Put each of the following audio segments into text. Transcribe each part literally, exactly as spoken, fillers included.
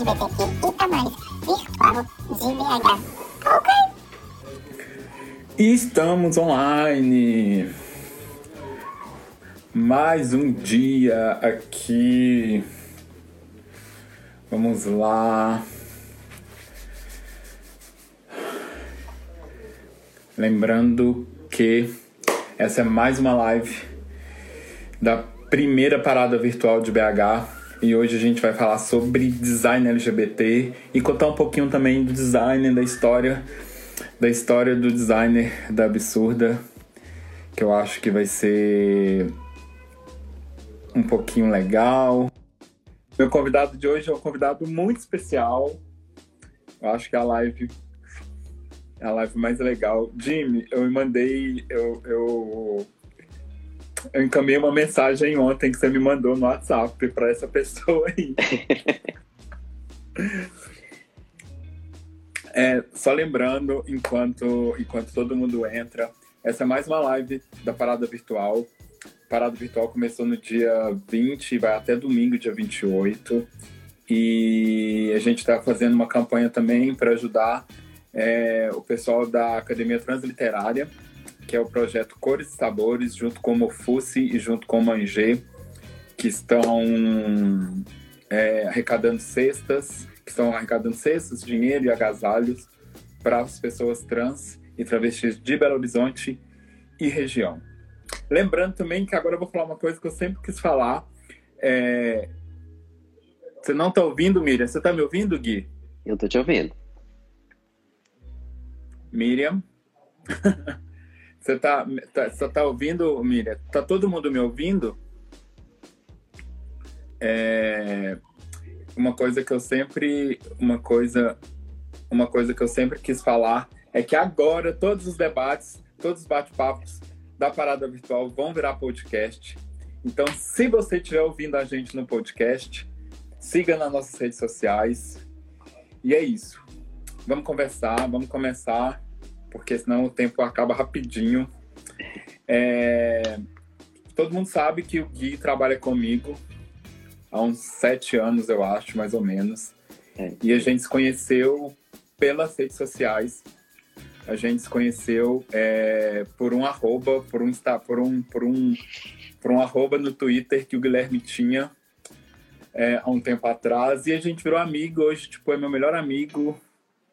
L G B T Q I A mais, virtual de B H. Ok? Estamos online! Mais um dia aqui. Vamos lá. Lembrando que essa é mais uma live da primeira Parada Virtual de B H. E hoje a gente vai falar sobre design L G B T e contar um pouquinho também do design, da história, da história do designer da Absurda, que eu acho que vai ser um pouquinho legal. Meu convidado de hoje é um convidado muito especial. Eu acho que a live... a live mais legal. Jimmy, eu me mandei, eu, eu, eu encaminhei uma mensagem ontem que você me mandou no WhatsApp para essa pessoa aí. É, só lembrando, enquanto, enquanto todo mundo entra, essa é mais uma live da Parada Virtual. Parada Virtual começou no dia vinte e vai até domingo, dia vinte e oito. E a gente está fazendo uma campanha também para ajudar É, o pessoal da Academia Transliterária, que é o projeto Cores e Sabores, junto com o Morfussi e junto com o Manjê, que estão é, arrecadando cestas, que estão arrecadando cestas, dinheiro e agasalhos para as pessoas trans e travestis de Belo Horizonte e região. Lembrando também que agora eu vou falar uma coisa que eu sempre quis falar. É... Você não está ouvindo, Miriam? Você está me ouvindo, Gui? Eu estou te ouvindo. Miriam, você tá, tá, você tá ouvindo, Miriam? Tá todo mundo me ouvindo? É, uma coisa que eu sempre, uma coisa, uma coisa que eu sempre quis falar é que agora todos os debates, todos os bate-papos da Parada Virtual vão virar podcast. Então, se você estiver ouvindo a gente no podcast, siga nas nossas redes sociais. E é isso. Vamos conversar, vamos começar, porque senão o tempo acaba rapidinho. É... Todo mundo sabe que o Gui trabalha comigo há uns sete anos, eu acho, mais ou menos. É. E a gente se conheceu pelas redes sociais. A gente se conheceu é, por um arroba, por um, por, um, por, um, por um arroba no Twitter que o Guilherme tinha é, há um tempo atrás. E a gente virou amigo hoje, tipo, é meu melhor amigo.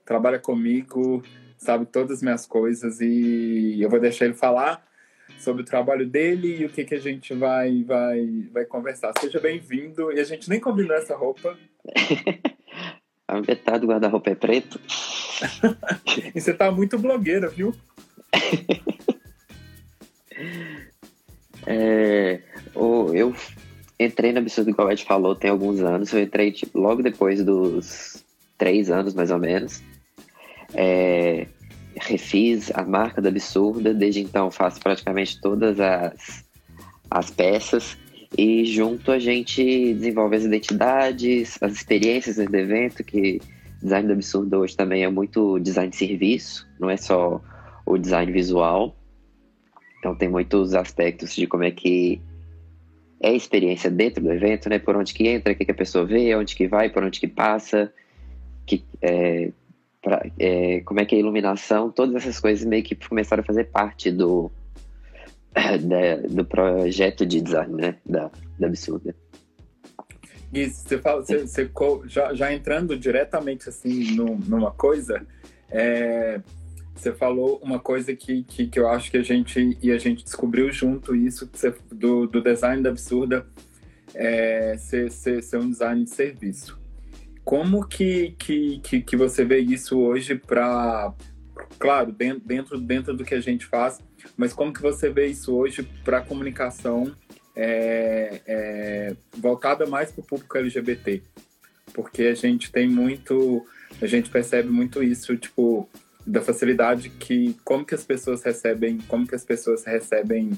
Trabalha comigo, sabe todas as minhas coisas e eu vou deixar ele falar sobre o trabalho dele e o que, que a gente vai, vai, vai conversar. Seja bem-vindo. E a gente nem combinou essa roupa. A metade do guarda-roupa é preto. E você tá muito blogueira, viu? é, eu entrei na Absurda, igual o Ed falou, tem alguns anos. Eu entrei tipo, logo depois dos... três anos, mais ou menos. É, refiz a marca da Absurda. Desde então, faço praticamente todas as, as peças. E junto a gente desenvolve as identidades, as experiências do evento, que design da Absurda hoje também é muito design de serviço. Não é só o design visual. Então, tem muitos aspectos de como é que é a experiência dentro do evento, né? Por onde que entra, o que, que a pessoa vê, onde que vai, por onde que passa... Que, é, pra, é, como é que é a iluminação, todas essas coisas meio que começaram a fazer parte do, da, do projeto de design, né, da, da Absurda. Isso, você fala, você, você, já, já entrando diretamente assim no, numa coisa, é, você falou uma coisa que, que, que eu acho que a gente, e a gente descobriu junto isso, você, do, do design da Absurda é, ser, ser, ser um design de serviço. Como que, que, que, que você vê isso hoje para... Claro, dentro, dentro do que a gente faz, mas como que você vê isso hoje para a comunicação é, é, voltada mais para o público L G B T? Porque a gente tem muito... A gente percebe muito isso, tipo, da facilidade que... Como que as pessoas recebem... Como que as pessoas recebem...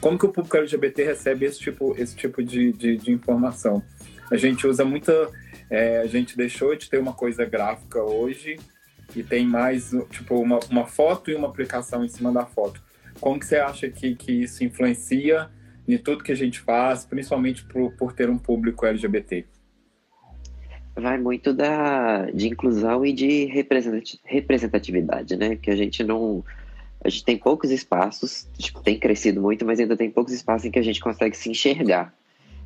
Como que o público L G B T recebe esse tipo, esse tipo de, de, de informação? A gente usa muita... É, a gente deixou de ter uma coisa gráfica hoje e tem mais tipo uma, uma foto e uma aplicação em cima da foto. Como que você acha que, que isso influencia em tudo que a gente faz, principalmente por, por ter um público L G B T? vai muito da, de inclusão e de representatividade, né? Que a gente não... A gente tem poucos espaços, tem crescido muito, mas ainda tem poucos espaços em que a gente consegue se enxergar.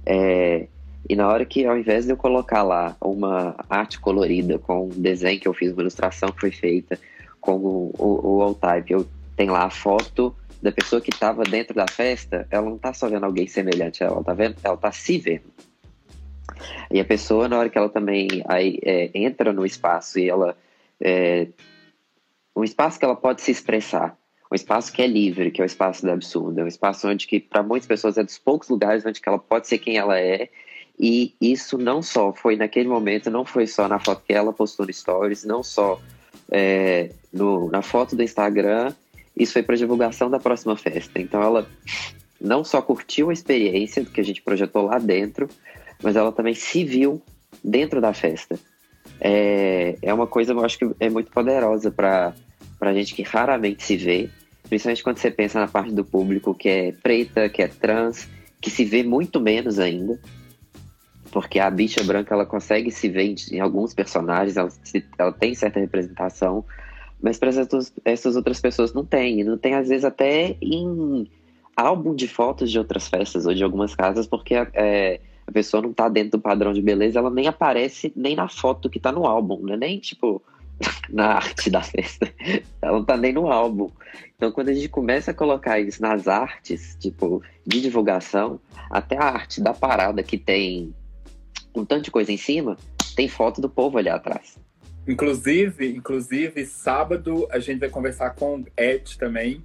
É, e na hora que, ao invés de eu colocar lá uma arte colorida com um desenho que eu fiz, uma ilustração que foi feita com o, o, o All Type, eu tenho lá a foto da pessoa que estava dentro da festa, ela não está só vendo alguém semelhante a ela, tá vendo? Ela está se vendo. E a pessoa, na hora que ela também aí, é, entra no espaço e ela... É, um espaço que ela pode se expressar, um espaço que é livre, que é o espaço da absurda, um espaço onde que para muitas pessoas é dos poucos lugares onde que ela pode ser quem ela é, e isso não só foi naquele momento, não foi só na foto que ela postou no Stories, não só é, no, na foto do Instagram, isso foi para divulgação da próxima festa. Então ela não só curtiu a experiência do que a gente projetou lá dentro, mas ela também se viu dentro da festa. É, é uma coisa, eu acho que é muito poderosa para para gente que raramente se vê, principalmente quando você pensa na parte do público que é preta, que é trans, que se vê muito menos ainda, porque a bicha branca ela consegue se ver em, em alguns personagens, ela, se, ela tem certa representação, mas para essas, essas outras pessoas não tem, e não tem às vezes até em álbum de fotos de outras festas ou de algumas casas, porque é, a pessoa não tá dentro do padrão de beleza, ela nem aparece nem na foto que tá no álbum, né? Nem, tipo, na arte da festa. Ela não tá nem no álbum. Então, quando a gente começa a colocar isso nas artes, tipo, de divulgação, até a arte da parada, que tem um tanto de coisa em cima, tem foto do povo ali atrás. Inclusive, inclusive, sábado a gente vai conversar com o Ed também,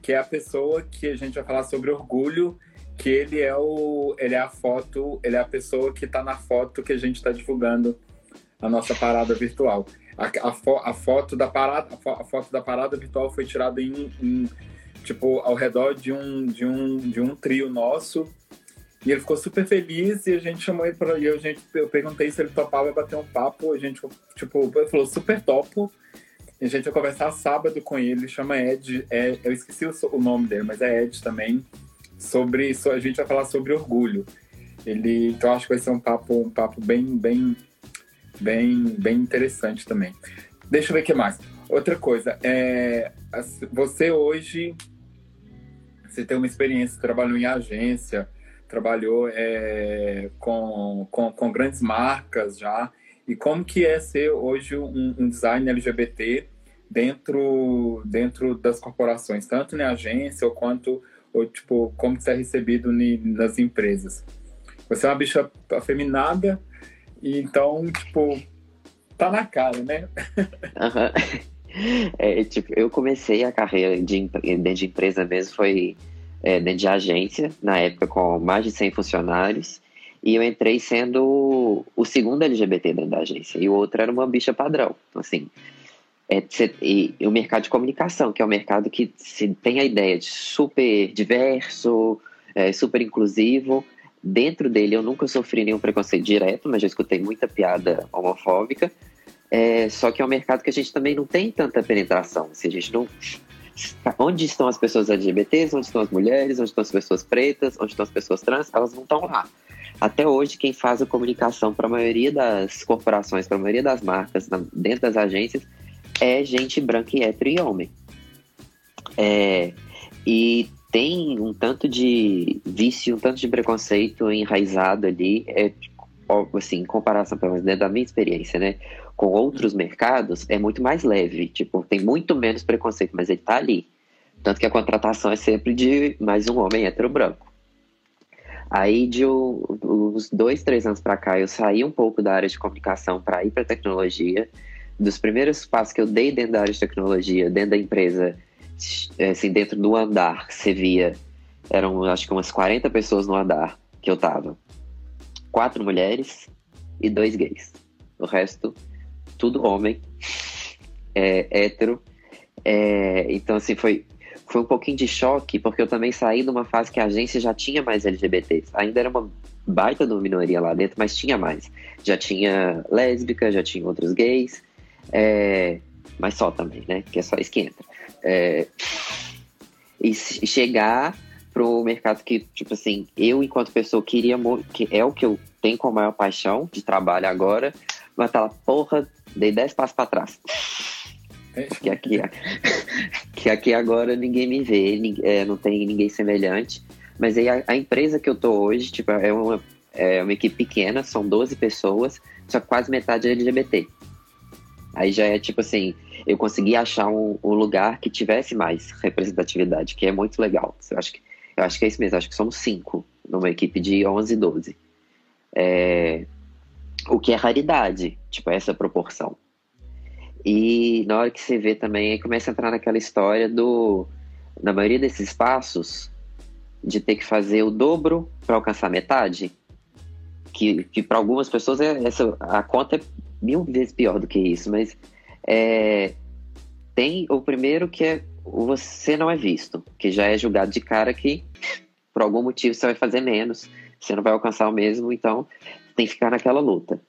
que é a pessoa que a gente vai falar sobre orgulho, que ele é, o, ele é a foto, ele é a pessoa que está na foto que a gente está divulgando a nossa parada virtual. A, a, fo, a, foto da parada, a, fo, a foto da parada virtual foi tirada em, em, tipo, ao redor de um, de, um, de um trio nosso, e ele ficou super feliz, e a gente chamou ele para... Eu, eu perguntei se ele topava bater um papo, a gente, tipo, ele falou super topo, e a gente vai conversar sábado com ele, chama Ed, é, eu esqueci o, o nome dele, mas é Ed também. Sobre isso, a gente vai falar sobre orgulho. Ele, então acho que vai ser um papo, um papo bem, bem, bem, bem interessante também. Deixa eu ver o que mais. Outra coisa, é, você hoje, você tem uma experiência, trabalhou em agência, trabalhou é, com, com, com grandes marcas já. E como que é ser hoje um, um design L G B T dentro, dentro das corporações, tanto na agência ou quanto... Ou, tipo, como que você é recebido nas empresas. Você é uma bicha afeminada, e então, tipo, tá na cara, né? Uhum. É, tipo, eu comecei a carreira de, dentro de empresa mesmo, foi é, dentro de agência, na época com mais de cem funcionários, e eu entrei sendo o segundo L G B T dentro da agência, e o outro era uma bicha padrão, assim... É, e o mercado de comunicação, que é um mercado que se tem a ideia de super diverso, é, super inclusivo. Dentro dele eu nunca sofri nenhum preconceito direto, mas já escutei muita piada homofóbica. É, só que é um mercado que a gente também não tem tanta penetração. Se a gente não... Onde estão as pessoas L G B Ts? Onde estão as mulheres? Onde estão as pessoas pretas? Onde estão as pessoas trans? Elas não estão lá. Até hoje, quem faz a comunicação para a maioria das corporações, para a maioria das marcas, na, dentro das agências... é gente branca e hétero e homem. É, e tem um tanto de vício, um tanto de preconceito enraizado ali, é, assim, em comparação, pelo menos, né, da minha experiência, né, com outros mercados, é muito mais leve, tipo, tem muito menos preconceito, mas ele tá ali. Tanto que a contratação é sempre de mais um homem hétero branco. Aí, de uns dois, três anos pra cá, eu saí um pouco da área de comunicação pra ir pra tecnologia. Dos primeiros passos que eu dei dentro da área de tecnologia, dentro da empresa, assim, dentro do andar, você via, eram acho que umas quarenta pessoas no andar que eu tava. Quatro mulheres e dois gays. O resto, tudo homem, é, hétero. É, então, assim, foi, foi um pouquinho de choque, porque eu também saí de uma fase que a agência já tinha mais L G B Ts. Ainda era uma baita de uma minoria lá dentro, mas tinha mais. Já tinha lésbica, já tinha outros gays. É, mas só também, né? Que é só isso que entra. É, e chegar pro mercado que, tipo assim, eu enquanto pessoa queria muito, que é o que eu tenho com a maior paixão de trabalho agora, vai estar lá, porra, dei dez passos para trás. É. Que, aqui, que aqui agora ninguém me vê, é, não tem ninguém semelhante. Mas aí a, a empresa que eu tô hoje, tipo, é uma, é uma equipe pequena, são doze pessoas, só que quase metade é L G B T. Aí já é tipo assim, eu consegui achar um, um lugar que tivesse mais representatividade, que é muito legal. Eu acho que, eu acho que é isso mesmo, acho que somos cinco numa equipe de onze, doze. É, o que é raridade, tipo, essa proporção. E na hora que você vê também, aí começa a entrar naquela história do... Na maioria desses espaços, de ter que fazer o dobro para alcançar metade, que, que para algumas pessoas é, essa, a conta é mil vezes pior do que isso, mas é, tem o primeiro que é você não é visto, que já é julgado de cara que por algum motivo você vai fazer menos, você não vai alcançar o mesmo, então tem que ficar naquela luta.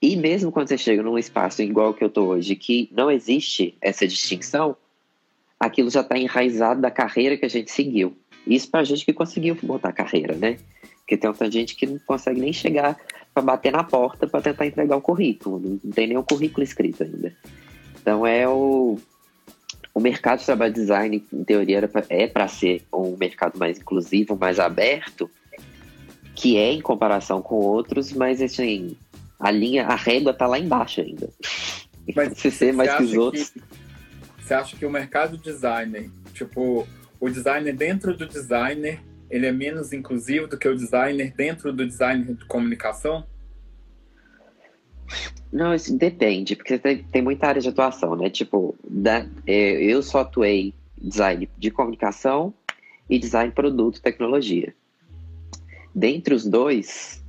E mesmo quando você chega num espaço igual que eu tô hoje, que não existe essa distinção, aquilo já está enraizado da carreira que a gente seguiu. Isso pra gente que conseguiu botar carreira, né? Porque tem outra gente que não consegue nem chegar para bater na porta para tentar entregar o currículo. Não tem nenhum currículo escrito ainda. Então é o... O mercado de trabalho design, em teoria, era pra... é para ser um mercado mais inclusivo, mais aberto, que é em comparação com outros, mas assim... A linha, a régua tá lá embaixo ainda. Mas se ser mais que os outros. Que, você acha que o mercado designer, tipo, o designer dentro do designer, ele é menos inclusivo do que o designer dentro do designer de comunicação? Não, isso depende, porque tem, tem muita área de atuação, né? Tipo, da, é, eu só atuei design de comunicação e design produto e tecnologia. Dentre os dois.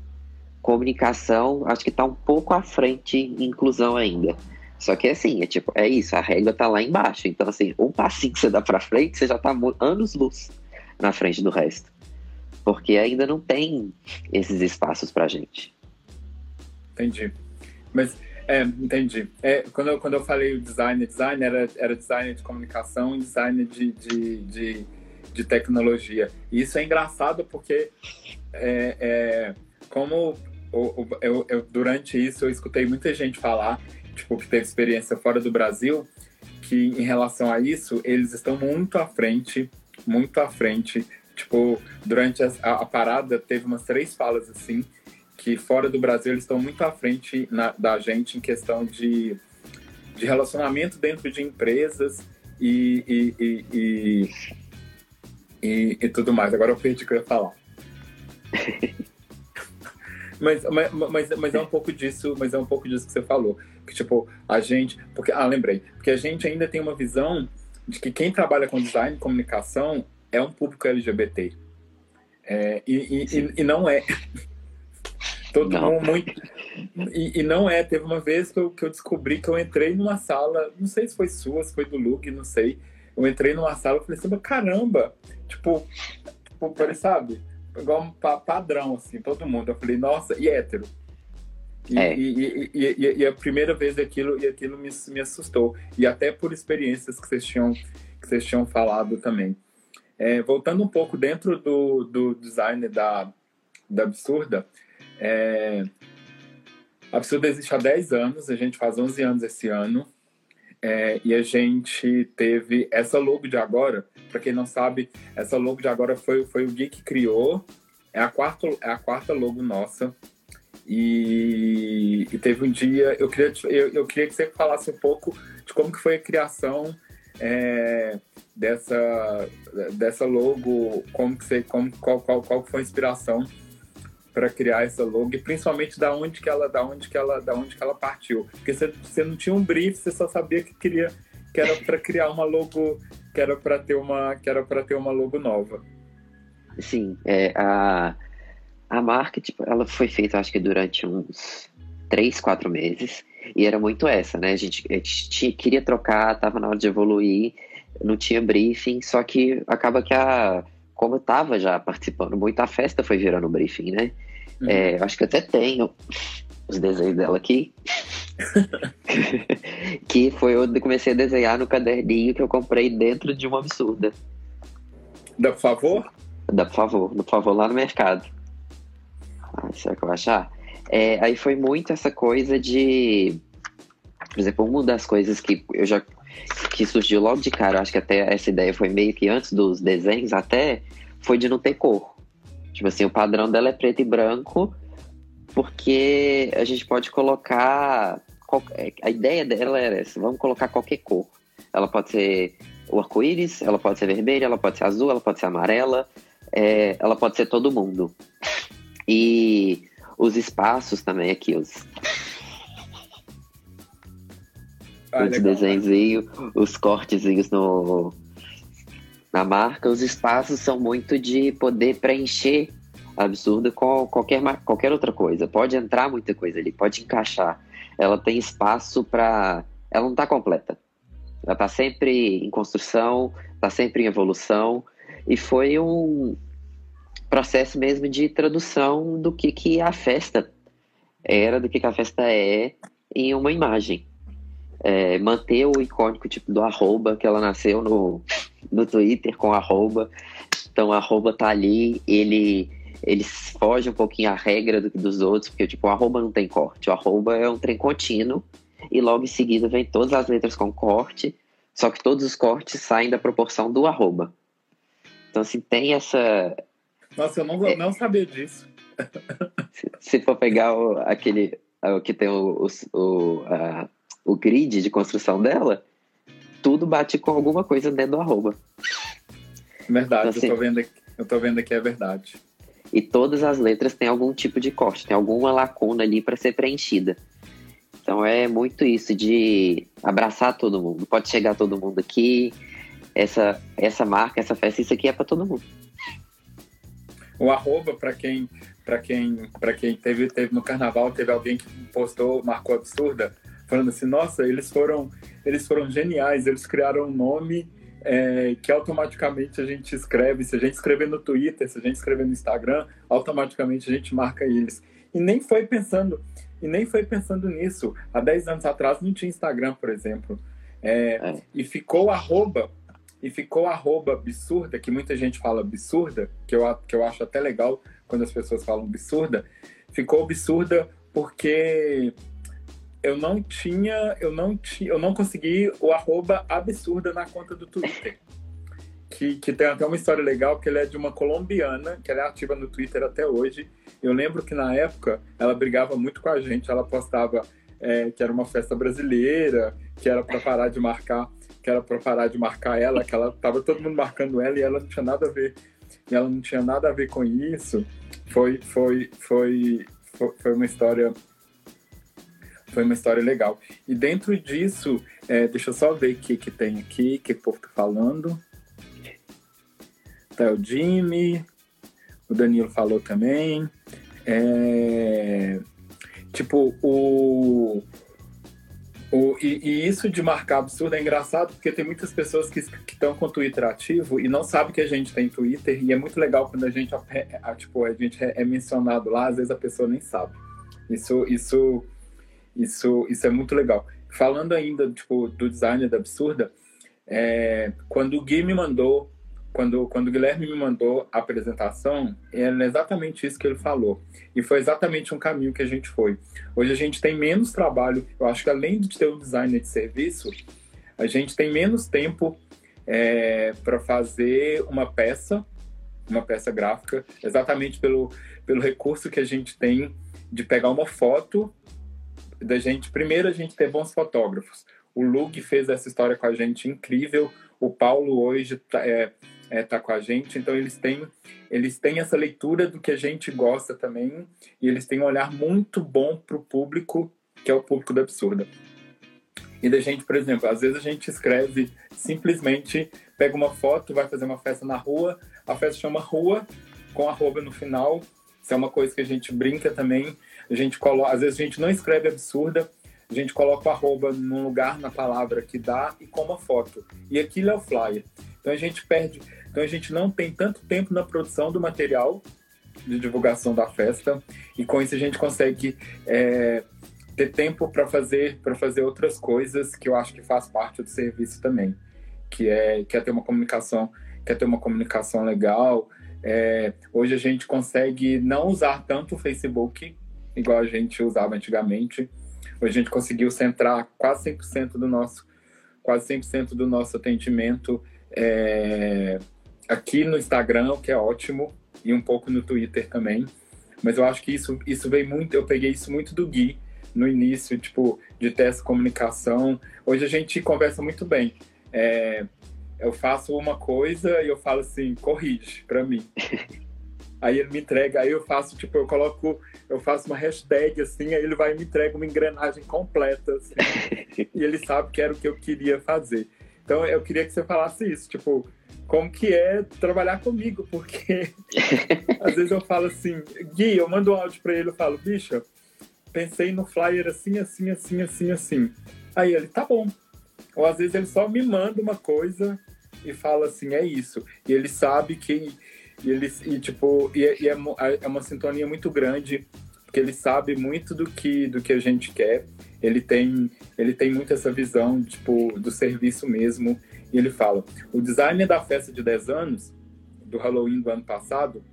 Comunicação, acho que tá um pouco à frente em inclusão ainda. Só que é assim, é tipo, é isso, a régua tá lá embaixo. Então, assim, um passinho que você dá pra frente, você já tá anos-luz na frente do resto. Porque ainda não tem esses espaços pra gente. Entendi. Mas, é, entendi. É, quando, eu, quando eu falei o design, design era, era design de comunicação e design de, de, de, de tecnologia. E isso é engraçado porque é, é, como... Eu, eu, eu, durante isso eu escutei muita gente falar, tipo, que teve experiência fora do Brasil, que em relação a isso, eles estão muito à frente, muito à frente. Tipo, durante a, a parada teve umas três falas assim, que fora do Brasil eles estão muito à frente na, da gente em questão de, de relacionamento dentro de empresas e, e, e, e, e, e tudo mais. Agora eu perdi o que eu ia falar. Mas, mas, mas, mas é um pouco disso, mas é um pouco disso que você falou. Que, tipo, a gente... Porque, ah, lembrei. Porque a gente ainda tem uma visão de que quem trabalha com design e comunicação é um público L G B T. É, e, e, e, e não é. Todo não. mundo muito... E, e não é. Teve uma vez que eu, que eu descobri que eu entrei numa sala... Não sei se foi sua, se foi do Luke, não sei. Eu entrei numa sala e falei assim, caramba! Tipo, tipo, sabe... igual um padrão, assim, todo mundo. Eu falei, nossa, e hétero? E, é. e, e, e, e a primeira vez aquilo, e aquilo me, me assustou. E até por experiências que vocês tinham, que vocês tinham falado também. É, voltando um pouco dentro do, do design da, da Absurda, é, a Absurda existe há dez anos, a gente faz onze anos esse ano, é, e a gente teve essa logo de agora. Para quem não sabe, essa logo de agora foi, foi o Gui que criou. É a quarta, é a quarta logo nossa. E, e teve um dia... Eu queria, eu, eu queria que você falasse um pouco de como que foi a criação é, dessa, dessa logo. Como que você, como, qual, qual, qual foi a inspiração para criar essa logo. E principalmente da onde que ela, da onde que ela, da onde que ela partiu. Porque você, você não tinha um brief, você só sabia que queria... que era para criar uma logo, que era para ter uma, que era para ter uma logo nova. Sim, é, a, a marca, tipo, ela foi feita, acho que durante uns três, quatro meses, e era muito essa, né? A gente, a gente tinha, queria trocar, tava na hora de evoluir, não tinha briefing, só que acaba que a, como eu tava já participando muito, a festa foi virando briefing, né? Uhum. É, acho que eu até tenho os desenhos dela aqui. Que foi onde comecei a desenhar no caderninho que eu comprei dentro de uma Absurda. Dá por favor? Dá por favor, dá por favor lá no mercado. Ah, será que eu vou achar? É, aí foi muito essa coisa de... Por exemplo, uma das coisas que eu já... que surgiu logo de cara, eu acho que até essa ideia foi meio que antes dos desenhos até, foi de não ter cor. Tipo assim, o padrão dela é preto e branco, porque a gente pode colocar... A ideia dela era essa, vamos colocar qualquer cor. Ela pode ser o arco-íris, ela pode ser vermelha, ela pode ser azul, ela pode ser amarela, é, ela pode ser todo mundo. E os espaços também aqui, os... Ah, os desenhozinhos, os cortezinhos no, na marca. Os espaços são muito de poder preencher absurdo com qualquer, qualquer outra coisa. Pode entrar muita coisa ali, pode encaixar. Ela tem espaço para... Ela não tá completa. Ela tá sempre em construção, tá sempre em evolução. E foi um processo mesmo de tradução do que, que a festa era, do que, que a festa é em uma imagem. É, manter o icônico tipo do arroba, que ela nasceu no, no Twitter com arroba, então o arroba tá ali, ele, ele foge um pouquinho a regra do, dos outros, porque tipo, o arroba não tem corte, o arroba é um trem contínuo e logo em seguida vem todas as letras com corte, só que todos os cortes saem da proporção do arroba. Então assim, tem essa... Nossa, eu não, é... não sabia disso. Se, se for pegar o, aquele o que tem o... o, o a... o grid de construção dela, tudo bate com alguma coisa dentro do arroba. Verdade, então, assim, eu, tô vendo aqui, eu tô vendo aqui, é verdade. E todas as letras têm algum tipo de corte, tem alguma lacuna ali para ser preenchida. Então é muito isso de abraçar todo mundo, pode chegar todo mundo aqui, essa, essa marca, essa festa, isso aqui é para todo mundo. O arroba, para quem, pra quem, pra quem teve, teve no carnaval, teve alguém que postou, marcou Absurda, falando assim, nossa, eles foram, eles foram geniais, eles criaram um nome é, que automaticamente a gente escreve, se a gente escrever no Twitter, se a gente escrever no Instagram, automaticamente a gente marca eles. E nem foi pensando, e nem foi pensando nisso. Há dez anos atrás não tinha Instagram, por exemplo. É, é. E ficou arroba, e ficou arroba absurda, que muita gente fala absurda, que eu, que eu acho até legal quando as pessoas falam absurda, ficou absurda porque... Eu não tinha, eu não tinha, eu não consegui o arroba absurda na conta do Twitter. Que, que tem até uma história legal, que ela é de uma colombiana, que ela é ativa no Twitter até hoje. Eu lembro que na época ela brigava muito com a gente, ela postava é, que era uma festa brasileira, que era para parar de marcar, que era para parar de marcar ela, que ela tava todo mundo marcando ela e ela não tinha nada a ver. E ela não tinha nada a ver com isso. Foi, foi, foi, foi, foi uma história. Foi uma história legal. E dentro disso, é, deixa eu só ver o que, que tem aqui, o que o povo tá falando. Tá o Jimmy, o Danilo falou também. É, tipo, o... o e, e isso de marcar absurdo é engraçado, porque tem muitas pessoas que estão com o Twitter ativo e não sabem que a gente tem Twitter, e é muito legal quando a gente, tipo, a gente é mencionado lá, às vezes a pessoa nem sabe. Isso... isso Isso, isso é muito legal. Falando ainda tipo, do design da Absurda, é, quando o Gui me mandou, quando, quando o Guilherme me mandou a apresentação, era exatamente isso que ele falou. E foi exatamente um caminho que a gente foi. Hoje a gente tem menos trabalho, eu acho que além de ter um designer de serviço, a gente tem menos tempo é, para fazer uma peça, uma peça gráfica, exatamente pelo, pelo recurso que a gente tem de pegar uma foto da gente, primeiro a gente ter bons fotógrafos. O Lug fez essa história com a gente incrível, o Paulo hoje tá, é, é, tá com a gente, então eles têm, eles têm essa leitura do que a gente gosta também, e eles têm um olhar muito bom pro público, que é o público da Absurda. E da gente, por exemplo, às vezes a gente escreve, simplesmente pega uma foto, vai fazer uma festa na rua, a festa chama Rua, com arroba no final. Isso é uma coisa que a gente brinca também. A gente coloca, às vezes a gente não escreve Absurda, a gente coloca o arroba num lugar na palavra que dá e com uma foto. E aquilo é o flyer. Então a gente perde, então a gente não tem tanto tempo na produção do material de divulgação da festa, e com isso a gente consegue é, ter tempo para fazer, para fazer outras coisas que eu acho que faz parte do serviço também, que é, que é ter uma comunicação, que é ter uma comunicação legal. É, hoje a gente consegue não usar tanto o Facebook, igual a gente usava antigamente. Hoje a gente conseguiu centrar quase cem por cento do nosso, quase cem por cento do nosso atendimento é, aqui no Instagram, o que é ótimo, e um pouco no Twitter também. Mas eu acho que isso, isso veio muito, eu peguei isso muito do Gui no início, tipo, de ter essa comunicação. Hoje a gente conversa muito bem. É, eu faço uma coisa e eu falo assim, corrige pra mim. Aí ele me entrega, aí eu faço, tipo, eu coloco, eu faço uma hashtag, assim, aí ele vai e me entrega uma engrenagem completa, assim, e ele sabe que era o que eu queria fazer. Então eu queria que você falasse isso, tipo, como que é trabalhar comigo, porque às vezes eu falo assim, Gui, eu mando um áudio pra ele, eu falo, bicha, pensei no flyer assim, assim, assim, assim, assim. Aí ele, tá bom. Ou às vezes ele só me manda uma coisa e fala assim, é isso. E ele sabe que... E, ele, e, tipo, e, e é, é uma sintonia muito grande, porque ele sabe muito do que, do que a gente quer. Ele tem, ele tem muito essa visão, tipo, do serviço mesmo. E ele fala, o design da festa de dez anos, do Halloween do ano passado,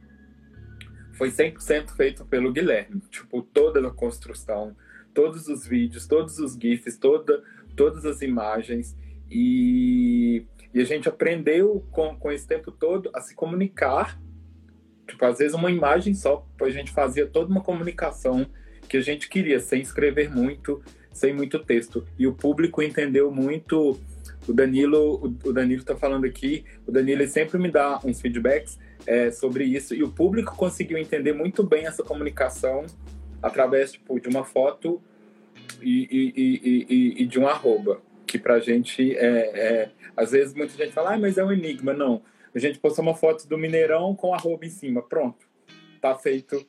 foi cem por cento feito pelo Guilherme. Tipo, toda a construção, todos os vídeos, todos os GIFs, toda, todas as imagens. E... E a gente aprendeu com, com esse tempo todo a se comunicar. Tipo, às vezes uma imagem só, a gente fazia toda uma comunicação que a gente queria, sem escrever muito, sem muito texto. E o público entendeu muito. O Danilo, o Danilo tá falando aqui, o Danilo sempre me dá uns feedbacks é, sobre isso. E o público conseguiu entender muito bem essa comunicação através, tipo, de uma foto e, e, e, e, e de um arroba. Que pra gente, é, é, às vezes muita gente fala, ah, mas é um enigma. Não, a gente postou uma foto do Mineirão com arroba em cima, pronto. Tá feito,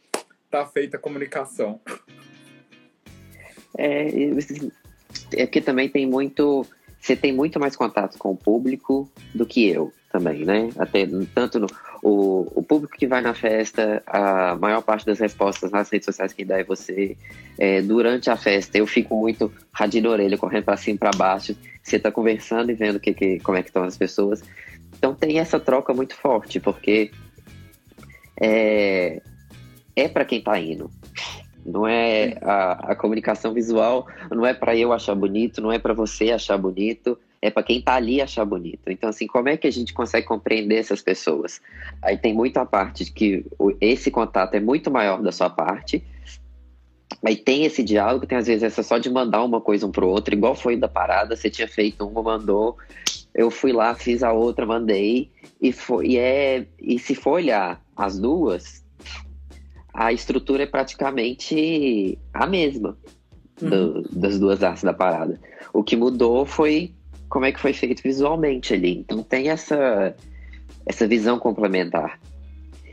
tá feita a comunicação. É, é que também tem muito, você tem muito mais contato com o público do que eu também, né? Até, tanto no, o, o público que vai na festa, a maior parte das respostas nas redes sociais que dá é você. É, durante a festa, eu fico muito radinho na orelha, correndo para cima e para baixo. Você está conversando e vendo que, que, como é que estão as pessoas. Então tem essa troca muito forte, porque é, é para quem está indo. Não é a, a comunicação visual, não é para eu achar bonito, não é para você achar bonito. É para quem tá ali achar bonito. Então, assim, como é que a gente consegue compreender essas pessoas? Aí tem muito a parte de que esse contato é muito maior da sua parte. Aí tem esse diálogo, tem às vezes essa só de mandar uma coisa um pro outro, igual foi da parada, você tinha feito uma, mandou, eu fui lá, fiz a outra, mandei, e, foi, e, é, e se for olhar as duas, a estrutura é praticamente a mesma do, das duas artes da parada. O que mudou foi como é que foi feito visualmente ali. Então tem essa, essa visão complementar.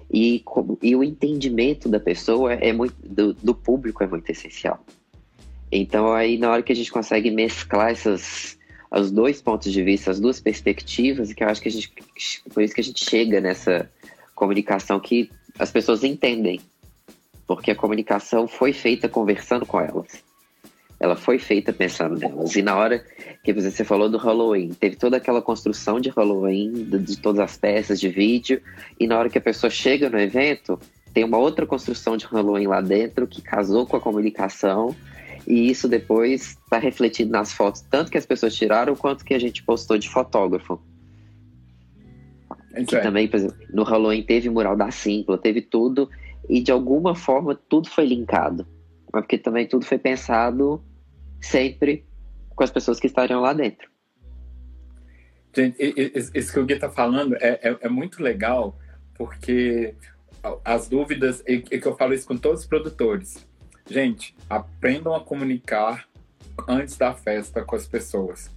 E, e o entendimento da pessoa, é muito, do, do público, é muito essencial. Então aí na hora que a gente consegue mesclar essas, os dois pontos de vista, as duas perspectivas, que eu acho que a gente, por isso que a gente chega nessa comunicação que as pessoas entendem. Porque a comunicação foi feita conversando com elas. Ela foi feita pensando nelas. E na hora que você falou do Halloween, teve toda aquela construção de Halloween, de todas as peças de vídeo, e na hora que a pessoa chega no evento, tem uma outra construção de Halloween lá dentro, que casou com a comunicação, e isso depois está refletido nas fotos, tanto que as pessoas tiraram, quanto que a gente postou de fotógrafo. Que também, por exemplo, no Halloween teve mural da Simpla, teve tudo, e de alguma forma tudo foi linkado. Mas porque também tudo foi pensado sempre com as pessoas que estariam lá dentro. Gente, isso que o Gui está falando é, é, é muito legal, porque as dúvidas, e que eu falo isso com todos os produtores, gente, aprendam a comunicar antes da festa com as pessoas.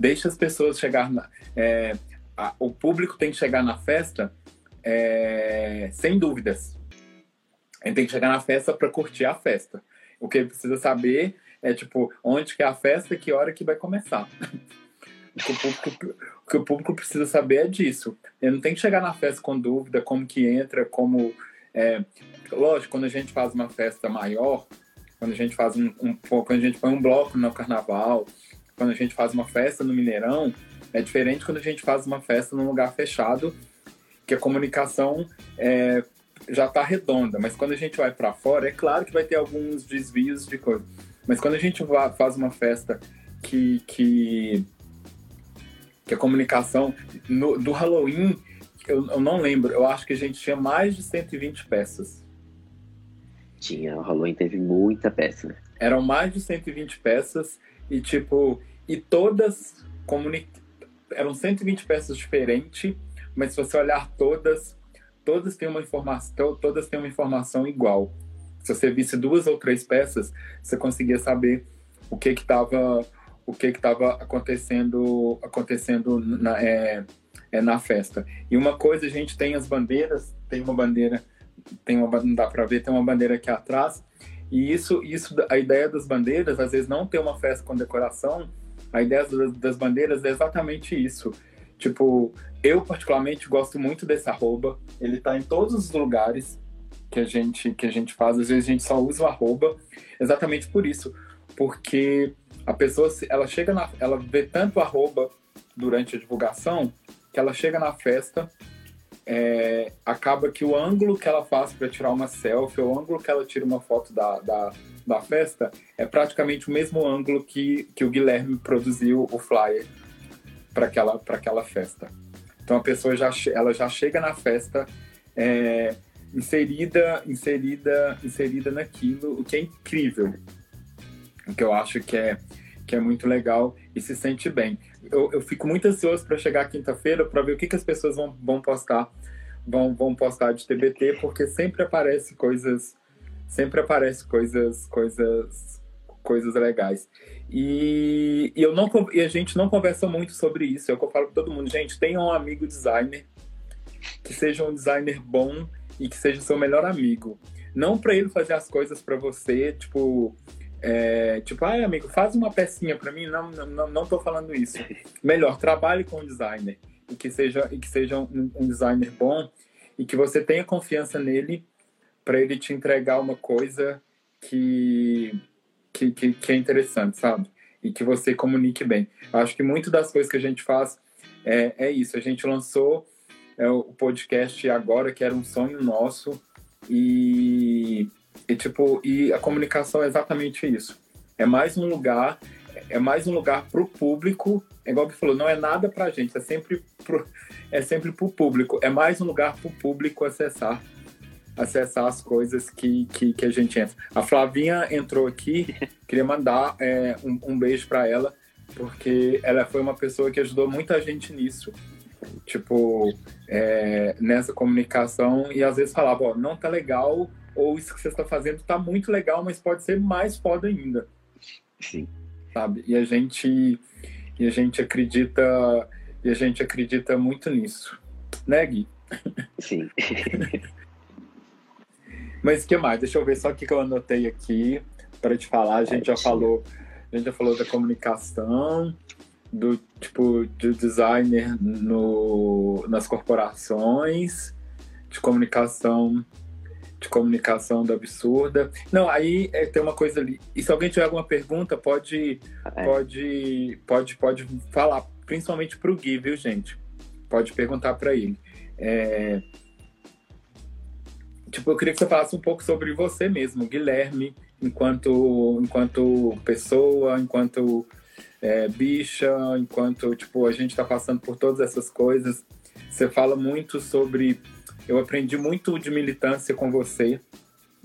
Deixa as pessoas chegar na, é, a, o público tem que chegar na festa é, sem dúvidas. A gente tem que chegar na festa para curtir a festa. O que ele precisa saber é, tipo, onde que é a festa e que hora que vai começar. O, que o, público, o que o público precisa saber é disso. Ele não tem que chegar na festa com dúvida, como que entra, como... É... Lógico, quando a gente faz uma festa maior, quando a gente faz um, um, quando a gente põe um bloco no carnaval, quando a gente faz uma festa no Mineirão, é diferente quando a gente faz uma festa num lugar fechado, que a comunicação é... já está redonda, mas quando a gente vai para fora, é claro que vai ter alguns desvios de coisa, mas quando a gente faz uma festa que, que, que a comunicação... No, do Halloween, eu, eu não lembro, eu acho que a gente tinha mais de cento e vinte peças. Tinha, o Halloween teve muita peça, né? Eram mais de cento e vinte peças e, tipo, e todas comuni... eram cento e vinte peças diferentes, mas se você olhar todas, todas têm uma informação, todas têm uma informação igual. Se você visse duas ou três peças, você conseguia saber o que que estava, o que que estava acontecendo, acontecendo na, é, é, na festa. E uma coisa, a gente tem as bandeiras, tem uma bandeira, tem uma, não dá para ver, tem uma bandeira aqui atrás. E isso, isso, a ideia das bandeiras, às vezes não ter uma festa com decoração, a ideia das, das bandeiras é exatamente isso. Tipo, eu particularmente gosto muito desse arroba, ele tá em todos os lugares que a gente, que a gente faz, às vezes a gente só usa o arroba, exatamente por isso, porque a pessoa, ela chega na, ela vê tanto o arroba durante a divulgação, que ela chega na festa, é, acaba que o ângulo que ela faz para tirar uma selfie, o ângulo que ela tira uma foto da, da, da festa, é praticamente o mesmo ângulo que, que o Guilherme produziu o flyer para aquela, para aquela festa. Então a pessoa já, ela já chega na festa é, inserida, inserida, inserida naquilo, o que é incrível, o que eu acho que é, que é muito legal e se sente bem. Eu, eu fico muito ansioso para chegar quinta-feira para ver o que, que as pessoas vão, vão postar, vão, vão postar de T B T, porque sempre aparece coisas, sempre aparece coisas, coisas, coisas legais. E, e eu não, e a gente não conversa muito sobre isso. Eu falo para todo mundo, gente, tenha um amigo designer que seja um designer bom e que seja seu melhor amigo. Não para ele fazer as coisas para você, tipo É, tipo, ai ah, amigo, faz uma pecinha pra mim. Não, não, não tô falando isso. Melhor, trabalhe com um designer e que seja, e que seja um, um designer bom e que você tenha confiança nele pra ele te entregar uma coisa que, que, que, que é interessante, sabe? E que você comunique bem. Eu acho que muito das coisas que a gente faz é, é isso. A gente lançou é, o podcast agora, que era um sonho nosso, e... E, tipo, e a comunicação é exatamente isso. É mais um lugar, é mais um lugar pro público, é igual que falou, não é nada pra gente, é sempre pro, é sempre pro público. É mais um lugar pro público acessar, acessar as coisas que, que, que a gente entra. A Flavinha entrou aqui, queria mandar é, um, um beijo pra ela, porque ela foi uma pessoa que ajudou muita gente nisso. Tipo, é, nessa comunicação, e às vezes falava, ó, não tá legal, ou isso que você está fazendo está muito legal, mas pode ser mais foda ainda. Sim. Sabe? E a gente, e a gente acredita, e a gente acredita muito nisso. Né, Gui? Sim. Mas o que mais? Deixa eu ver só o que eu anotei aqui para te falar. A gente já falou, a gente já falou da comunicação, do tipo de designer no, nas corporações, de comunicação. de comunicação da Absurda. Não, aí é, tem uma coisa ali. E se alguém tiver alguma pergunta, pode, é. pode, pode, pode falar, principalmente pro Gui, viu, gente? Pode perguntar para ele. É... Tipo, eu queria que você falasse um pouco sobre você mesmo, Guilherme, enquanto, enquanto pessoa, enquanto é, bicha, enquanto, tipo, a gente tá passando por todas essas coisas. Você fala muito sobre... Eu aprendi muito de militância com você,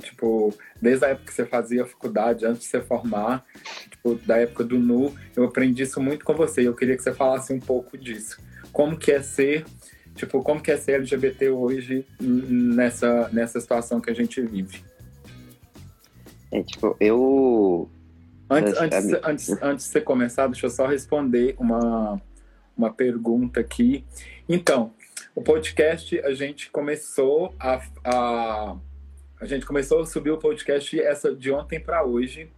tipo, desde a época que você fazia a faculdade, antes de você formar, tipo, da época do Nu, eu aprendi isso muito com você. Eu queria que você falasse um pouco disso. Como que é ser, tipo, como que é ser L G B T hoje nessa, nessa situação que a gente vive? É, tipo, eu... Antes, antes, antes, antes de você começar, deixa eu só responder uma, uma pergunta aqui. Então... O podcast, a gente começou a, a... A gente começou a subir o podcast essa de ontem para hoje.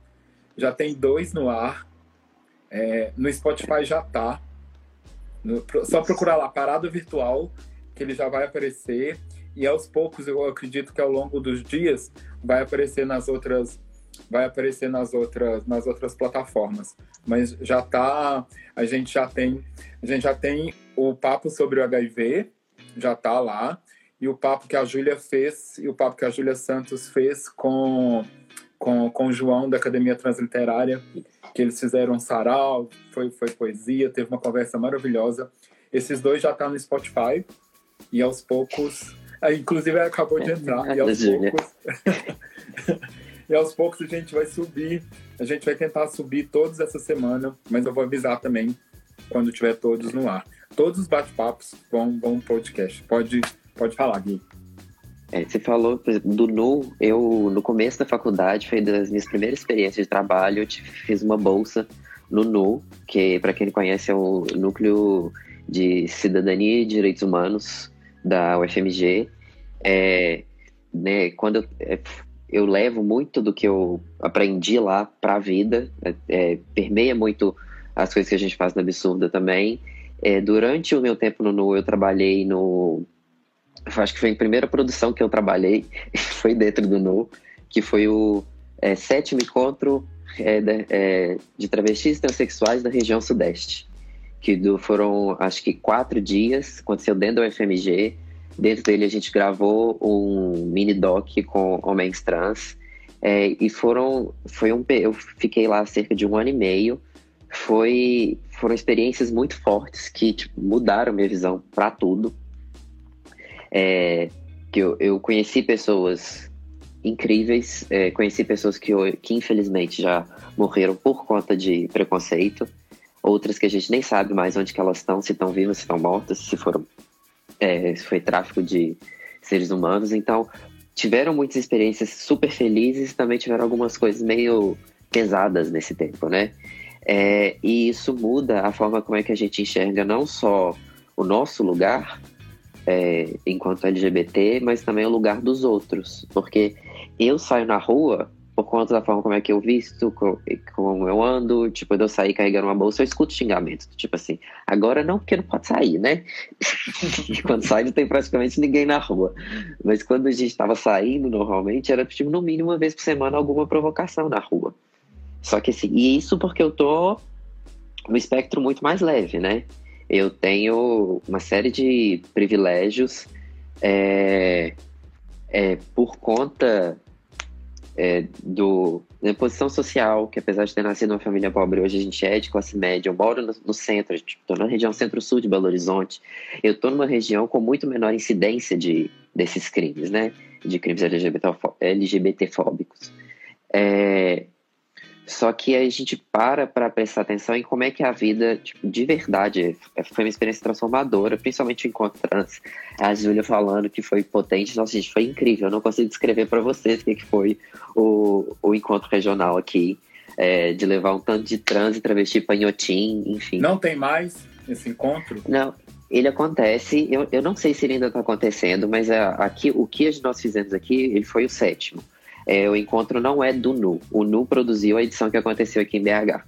Já tem dois no ar. É, no Spotify já tá. No, só procurar lá, Parada Virtual, que ele já vai aparecer. E aos poucos, eu acredito que ao longo dos dias, vai aparecer nas outras... Vai aparecer nas outras, nas outras plataformas. Mas já tá... A gente já tem... A gente já tem o papo sobre o H I V... já tá lá, e o papo que a Júlia fez, e o papo que a Júlia Santos fez com, com, com o João da Academia Transliterária, que eles fizeram um sarau, foi, foi poesia, teve uma conversa maravilhosa. Esses dois já estão no Spotify, e aos poucos... Inclusive, ela acabou de entrar, e aos poucos... E aos poucos a gente vai subir, a gente vai tentar subir todos essa semana, mas eu vou avisar também quando tiver todos no ar. Todos os bate-papos vão vão podcast. Pode, pode falar, Gui. É, você falou do Nu, eu no começo da faculdade, foi das minhas primeiras experiências de trabalho, eu fiz uma bolsa no Nu, que para quem não conhece é o Núcleo de Cidadania e Direitos Humanos da U F M G. É, né, quando eu... É, eu levo muito do que eu aprendi lá para a vida, é, permeia muito as coisas que a gente faz na Absurda também. É, durante o meu tempo no Nu, eu trabalhei no... Acho que foi a primeira produção que eu trabalhei, foi dentro do Nu, que foi o é, sétimo encontro é, de, é, de travestis transexuais da região sudeste, que do, foram, acho que, quatro dias, aconteceu dentro da U F M G. Dentro dele a gente gravou um mini-doc com homens trans, é, e foram, foi um, eu fiquei lá cerca de um ano e meio, foi, foram experiências muito fortes que tipo, mudaram minha visão para tudo, é, que eu, eu conheci pessoas incríveis, é, conheci pessoas que, eu, que infelizmente já morreram por conta de preconceito, outras que a gente nem sabe mais onde que elas estão, se estão vivas, se estão mortas, se foram... É, foi tráfico de seres humanos, então tiveram muitas experiências super felizes, também tiveram algumas coisas meio pesadas nesse tempo, né? É, e isso muda a forma como é que a gente enxerga não só o nosso lugar, é, enquanto L G B T, mas também o lugar dos outros, porque eu saio na rua por conta da forma como é que eu visto, como eu ando, tipo, quando eu sair carregando uma bolsa, eu escuto xingamento, tipo assim, agora não, porque não pode sair, né? Quando sai não tem praticamente ninguém na rua, mas quando a gente estava saindo, normalmente, era tipo, no mínimo uma vez por semana, alguma provocação na rua. Só que assim, e isso porque eu tô no espectro muito mais leve, né? Eu tenho uma série de privilégios é, é, por conta... É, do, da posição social, que apesar de ter nascido numa família pobre, hoje a gente é de classe média, eu moro no, no centro, estou na região centro-sul de Belo Horizonte, eu estou numa região com muito menor incidência de, desses crimes, né, de crimes L G B T fóbicos. É, só que a gente para para prestar atenção em como é que a vida, tipo, de verdade, foi uma experiência transformadora, principalmente o encontro trans. A Júlia falando que foi potente, nossa, gente, foi incrível. Eu não consigo descrever para vocês o que foi o, o encontro regional aqui, é, de levar um tanto de trans e travesti para Inhotim, enfim. Não tem mais esse encontro? Não, ele acontece, eu, eu não sei se ele ainda está acontecendo, mas é, aqui, o que nós fizemos aqui, ele foi o sétimo. É, o encontro não é do Nu. O Nu produziu a edição que aconteceu aqui em B H.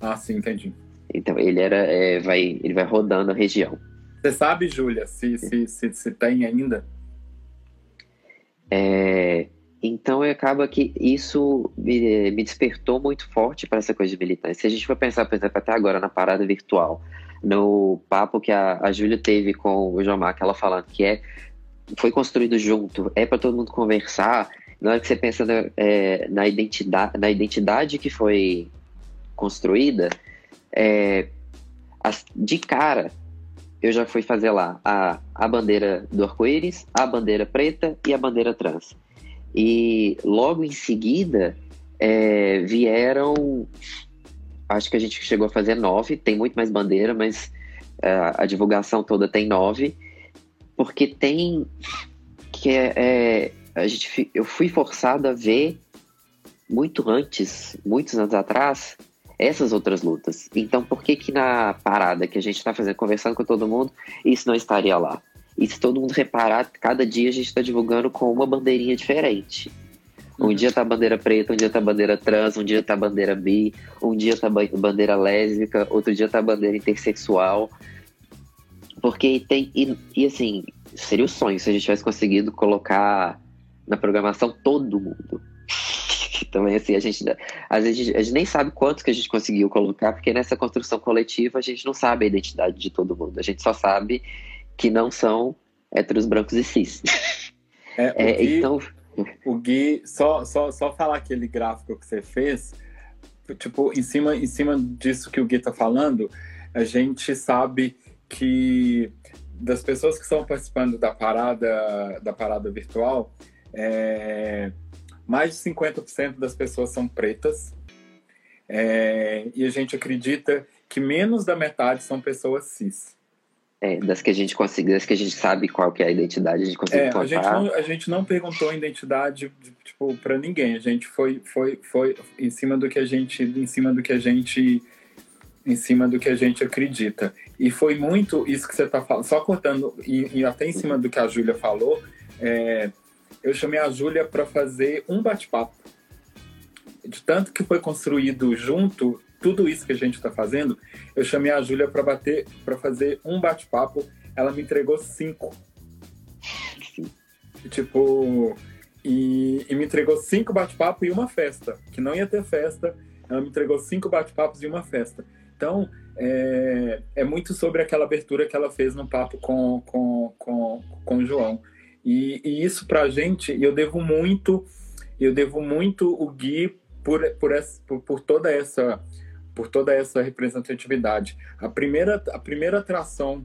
Ah, sim, entendi. Então, ele, era, é, vai, ele vai rodando a região. Você sabe, Júlia, se, se, se, se tem ainda? É, então, acaba que isso me, me despertou muito forte para essa coisa de militância. Se a gente for pensar, por exemplo, até agora na Parada Virtual, no papo que a, a Júlia teve com o Jomar, que ela falando que é, foi construído junto, é para todo mundo conversar... Na hora que você pensa na, é, na, identidade, na identidade que foi construída, é, as, de cara, eu já fui fazer lá a, a bandeira do arco-íris, a bandeira preta e a bandeira trans. E logo em seguida, é, vieram... Acho que a gente chegou a fazer nove, tem muito mais bandeira, mas a, a divulgação toda tem nove, porque tem... que é, é, A gente, eu fui forçado a ver muito antes, muitos anos atrás, essas outras lutas. Então, por que que na parada que a gente está fazendo, conversando com todo mundo, isso não estaria lá? E se todo mundo reparar, cada dia a gente está divulgando com uma bandeirinha diferente. Um uhum. dia tá a bandeira preta, um dia tá a bandeira trans, um dia tá a bandeira bi, um dia tá a bandeira lésbica, outro dia tá a bandeira intersexual. Porque tem... E, e assim, seria o sonho se a gente tivesse conseguido colocar... na programação, todo mundo. Então, é assim, a gente, às vezes, a gente, a gente nem sabe quantos que a gente conseguiu colocar, porque nessa construção coletiva a gente não sabe a identidade de todo mundo. A gente só sabe que não são héteros, brancos e cis. É, o é, Gui, então... o Gui, só, só, só falar aquele gráfico que você fez, tipo, em cima, em cima disso que o Gui tá falando, a gente sabe que das pessoas que estão participando da parada, da parada virtual, é, mais de cinquenta por cento das pessoas são pretas, é, e a gente acredita que menos da metade são pessoas cis. É, das que a gente conseguiu, das que a gente sabe qual que é a identidade, a gente conseguiu é, contar. A gente não, a gente não perguntou a identidade, tipo, para ninguém. A gente foi, foi, foi em cima do que a gente, em cima do que a gente, em cima do que a gente acredita. E foi muito isso que você está falando. Só cortando e, e até em cima do que a Júlia falou, é, eu chamei a Júlia para fazer um bate-papo. De tanto que foi construído junto. Tudo isso que a gente está fazendo, eu chamei a Júlia para bater, para fazer um bate-papo. Ela me entregou cinco. Tipo, e, e me entregou cinco bate-papos e uma festa. Que não ia ter festa, ela me entregou cinco bate-papos e uma festa. Então, é, é muito sobre aquela abertura que ela fez no papo com, com, com, com o João. E, e isso pra gente, e eu devo muito, eu devo muito o Gui por, por, essa, por, por toda essa. por toda essa representatividade. A primeira, a primeira atração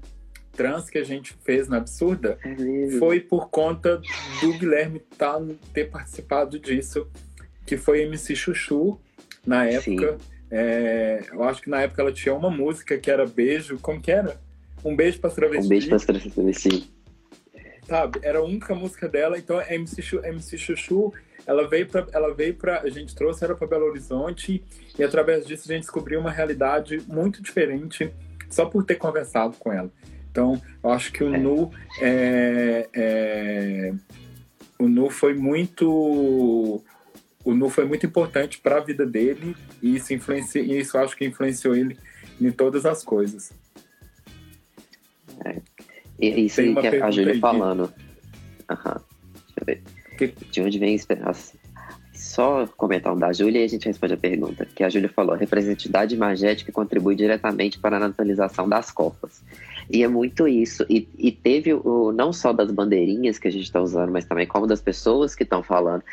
trans que a gente fez na Absurda é foi por conta do Guilherme tá, ter participado disso, que foi M C Chuchu, na época. É, eu acho que na época ela tinha uma música que era Beijo, como que era? Um Beijo para Travesti. Um Beijo para Travesti. Sabe, era a única música dela, então M C Chuchu, M C Chuchu ela veio pra, ela veio pra, a gente trouxe ela para Belo Horizonte e através disso a gente descobriu uma realidade muito diferente só por ter conversado com ela. Então, eu acho que o é. Nu é, é, o Nu foi muito o Nu foi muito importante para a vida dele e isso influencia, isso eu acho que influenciou ele em todas as coisas. É. E é isso aí que a Júlia falando. Aham, deixa eu ver. Que... De onde vem a esperança? Só comentar um da Júlia e a gente responde a pergunta. Que a Júlia falou, representatividade imagética contribui diretamente para a naturalização das copas. E é muito isso. E, e teve o, não só das bandeirinhas que a gente está usando, mas também como das pessoas que estão falando.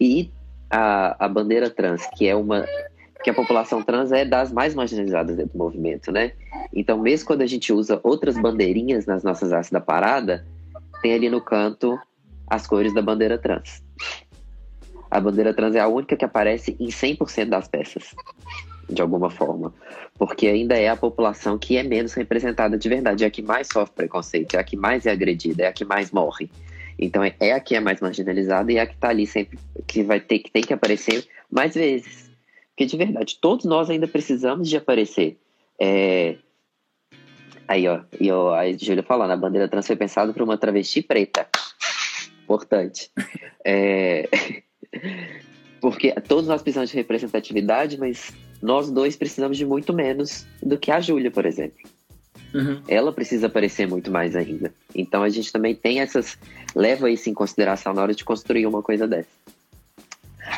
E a, a bandeira trans, que é uma... que a população trans é das mais marginalizadas dentro do movimento, né? Então, mesmo quando a gente usa outras bandeirinhas nas nossas artes da parada, tem ali no canto as cores da bandeira trans. A bandeira trans é a única que aparece em cem por cento das peças, de alguma forma, porque ainda é a população que é menos representada de verdade, é a que mais sofre preconceito, é a que mais é agredida, é a que mais morre. Então, é a que é mais marginalizada e é a que tá ali sempre, que vai ter que, tem que aparecer mais vezes. Porque, de verdade, todos nós ainda precisamos de aparecer. É... Aí, ó, e ó, a Júlia falando, a bandeira trans foi pensada por uma travesti preta. Importante. É... Porque todos nós precisamos de representatividade, mas nós dois precisamos de muito menos do que a Júlia, por exemplo. Uhum. Ela precisa aparecer muito mais ainda. Então, a gente também tem essas... Leva isso em consideração na hora de construir uma coisa dessa.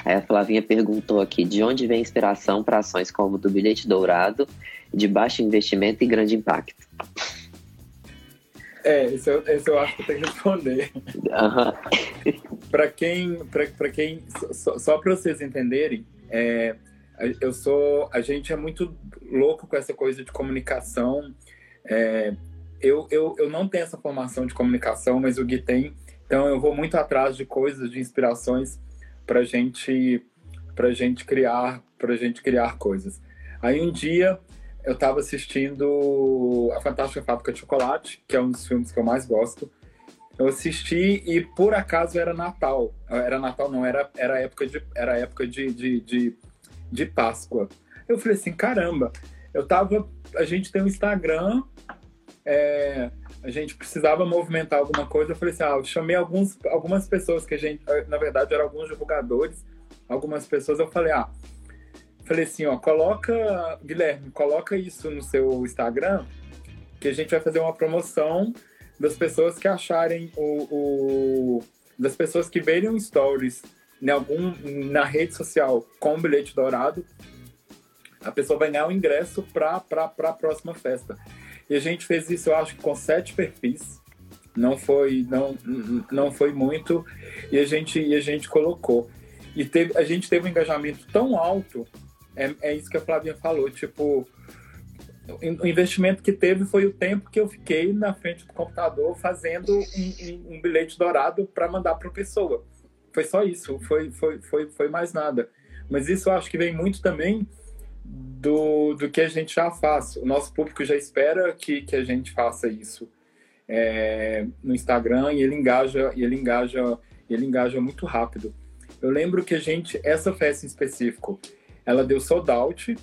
Aí a Flavinha perguntou aqui, de onde vem a inspiração para ações como do bilhete dourado, de baixo investimento e grande impacto? É, esse eu, esse eu acho que eu tenho que responder. Uhum. Para quem, pra, pra quem, só, só para vocês entenderem, é, eu sou, a gente é muito louco com essa coisa de comunicação. É, eu, eu, eu não tenho essa formação de comunicação, mas o Gui tem. Então eu vou muito atrás de coisas, de inspirações, para gente, pra gente criar, pra gente criar coisas. Aí um dia eu estava assistindo A Fantástica Fábrica de Chocolate, que é um dos filmes que eu mais gosto. Eu assisti e por acaso era Natal. Era Natal não, era, era época, de, era época de, de, de, de Páscoa. Eu falei assim, caramba, eu tava, a gente tem um Instagram, é, a gente precisava movimentar alguma coisa. Eu falei assim, ah, eu chamei alguns, algumas pessoas que a gente, na verdade, eram alguns divulgadores, algumas pessoas, eu falei, ah, falei assim, ó, coloca, Guilherme, coloca isso no seu Instagram, que a gente vai fazer uma promoção das pessoas que acharem o, o das pessoas que verem um stories em algum, na rede social com o bilhete dourado, a pessoa vai ganhar o ingresso para a próxima festa. E a gente fez isso, eu acho que com sete perfis. não foi, não, não foi muito, e a gente, e a gente colocou. E teve, a gente teve um engajamento tão alto, é, é isso que a Flavinha falou, tipo, o investimento que teve foi o tempo que eu fiquei na frente do computador fazendo um, um bilhete dourado para mandar para a pessoa. Foi só isso, foi, foi, foi, foi mais nada. Mas isso eu acho que vem muito também do, do que a gente já faz. O nosso público já espera que, que a gente faça isso é, no Instagram, e ele engaja, ele engaja, ele engaja muito rápido. Eu lembro que a gente, essa festa em específico, ela deu sold out.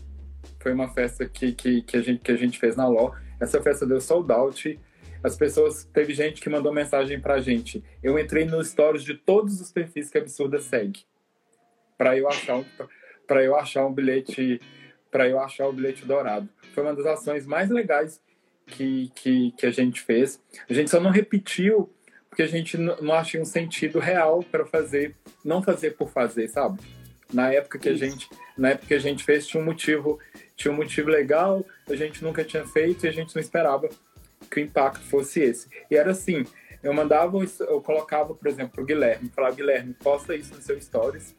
Foi uma festa que, que, que, a gente, que a gente fez na L O. Essa festa deu sold out. As pessoas... Teve gente que mandou mensagem pra gente. Eu entrei nos stories de todos os perfis que a Absurda segue pra eu achar um, pra eu achar um bilhete... Pra eu achar o bilhete dourado. Foi uma das ações mais legais que, que, que a gente fez. A gente só não repetiu... porque a gente não acha um sentido real para fazer, não fazer por fazer, sabe? Na época que a gente, na época que a gente fez, tinha um motivo, tinha um motivo legal, a gente nunca tinha feito e a gente não esperava que o impacto fosse esse. E era assim, eu mandava, eu colocava, por exemplo, pro Guilherme, falava, Guilherme, posta isso no seu stories.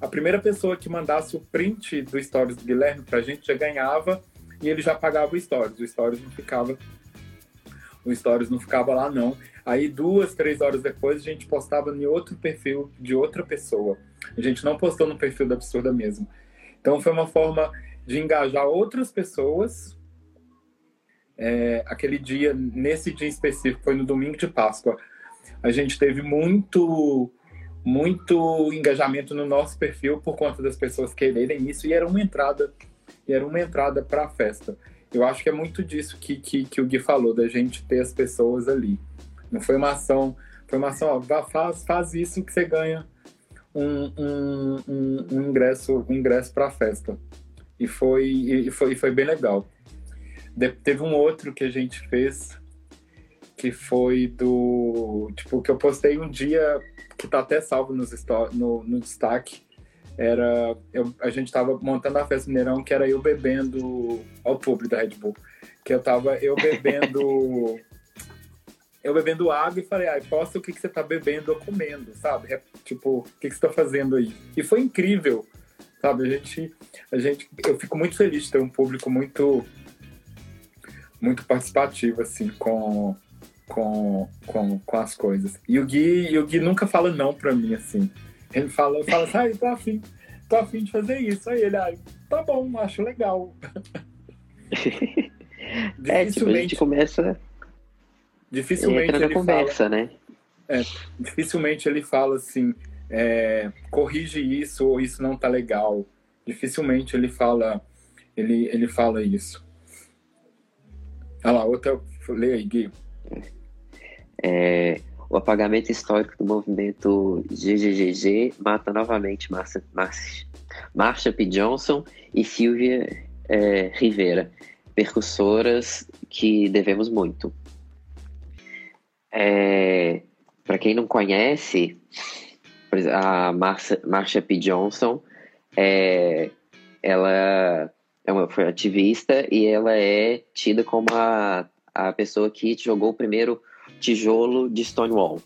A primeira pessoa que mandasse o print do stories do Guilherme pra gente já ganhava, e ele já pagava o stories, o stories não ficava... O Stories não ficava lá, não. Aí, duas, três horas depois, a gente postava em outro perfil de outra pessoa. A gente não postou no perfil da Absurda mesmo. Então, foi uma forma de engajar outras pessoas. É, aquele dia, nesse dia específico, foi no domingo de Páscoa. A gente teve muito, muito engajamento no nosso perfil por conta das pessoas quererem isso. E era uma entrada, e era uma entrada para a festa. Eu acho que é muito disso que, que, que o Gui falou, da gente ter as pessoas ali. Não foi uma ação, foi uma ação, ó, vá, faz, faz isso que você ganha um, um, um, um ingresso, um ingresso para a festa. E foi, e, foi, e foi bem legal. De, teve um outro que a gente fez, que foi do... Tipo, que eu postei um dia, que tá até salvo nos, no, no destaque, era, eu, a gente tava montando a festa Mineirão, que era eu bebendo, ao público da Red Bull, que eu tava eu bebendo eu bebendo água e falei, ai, ah, posta o que, que você tá bebendo ou comendo, sabe? É, tipo, o que, que você tá fazendo aí? E foi incrível, sabe? A gente, a gente, eu fico muito feliz de ter um público muito muito participativo, assim, com com, com, com as coisas. E o Gui, e o Gui nunca fala não pra mim, assim. Ele fala, eu falo assim, ah, tô afim, tô afim de fazer isso. Aí ele, ah, tá bom, acho legal. É, tipo, a gente começa... Dificilmente entra na ele conversa, fala, né? É, dificilmente ele fala assim, é, corrige isso ou isso não tá legal. Dificilmente ele fala, ele, ele fala isso. Olha lá, outra, lê aí, Gui. É... O apagamento histórico do movimento G G G G mata novamente Marsha, Marsha, Marsha P. Johnson e Sylvia é, Rivera, percussoras que devemos muito. É, para quem não conhece, a Marsha, Marsha P. Johnson, é, ela é uma, foi ativista e ela é tida como a, a pessoa que jogou o primeiro tijolo de Stonewall,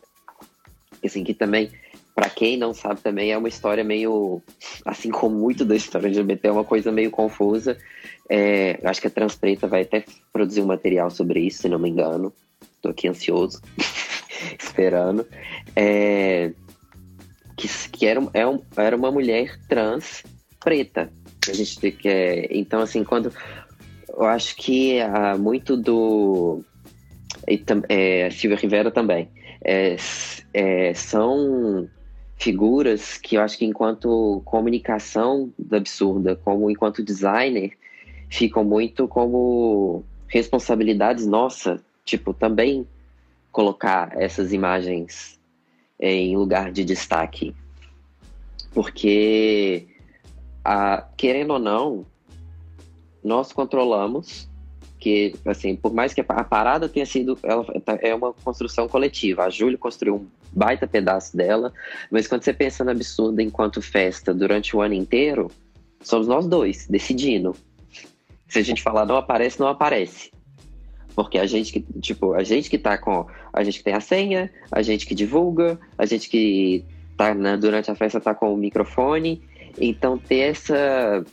assim, que também, pra quem não sabe também, é uma história meio, assim como muito da história L G B T, é uma coisa meio confusa. É, acho que a Trans Preta vai até produzir um material sobre isso, se não me engano. Tô aqui ansioso, esperando. É, que que era, era uma mulher trans preta. A gente que é, então, assim, quando eu acho que há muito do... E é, a Sylvia Rivera também é, é, são figuras que eu acho que enquanto comunicação da Absurda, como enquanto designer, ficam muito como responsabilidades nossa, tipo, também colocar essas imagens em lugar de destaque, porque a, querendo ou não, nós controlamos. Porque, assim, por mais que a parada tenha sido... Ela é uma construção coletiva. A Júlia construiu um baita pedaço dela. Mas quando você pensa na Absurda enquanto festa durante o ano inteiro, somos nós dois decidindo. Se a gente falar não aparece, não aparece. Porque a gente que, tipo, a gente que tá com... A gente que tem a senha, a gente que divulga, a gente que tá na, durante a festa tá com o microfone. Então ter essa...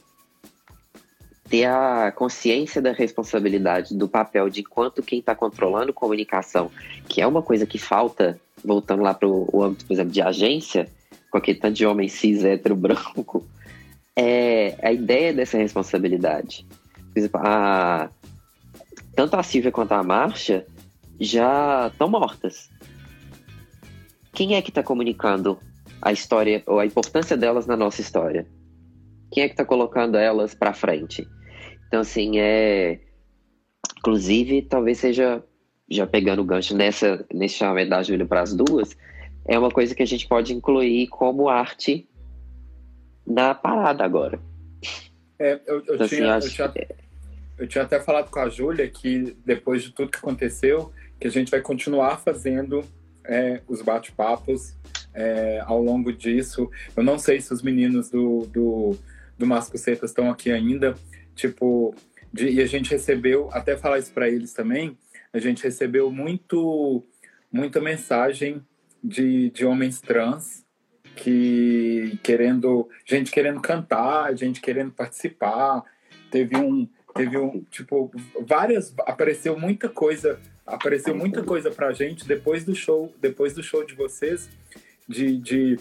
ter a consciência da responsabilidade, do papel de enquanto quem está controlando comunicação, que é uma coisa que falta, voltando lá para o âmbito, por exemplo, de agência, com aquele tanto de homem cis, hétero, branco, é a ideia dessa responsabilidade. Por exemplo, a, tanto a Sylvia quanto a Marsha já estão mortas. Quem é que está comunicando a história ou a importância delas na nossa história? Quem é que está colocando elas para frente? Então, assim, é... Inclusive, talvez seja... Já pegando o gancho nessa, nesse chamamento da Júlia para as duas, é uma coisa que a gente pode incluir como arte na parada agora. É, eu, eu, então, tinha, assim, eu, tinha, que... eu tinha até falado com a Júlia que, depois de tudo que aconteceu, que a gente vai continuar fazendo é, os bate-papos é, ao longo disso. Eu não sei se os meninos do... do... do Mascocetas estão aqui ainda, tipo, de, e a gente recebeu, até falar isso para eles também, a gente recebeu muito, muita mensagem de, de homens trans que querendo, gente querendo cantar, gente querendo participar, teve um, teve um, tipo, várias, apareceu muita coisa, apareceu muita coisa pra gente depois do show, depois do show de vocês, de, de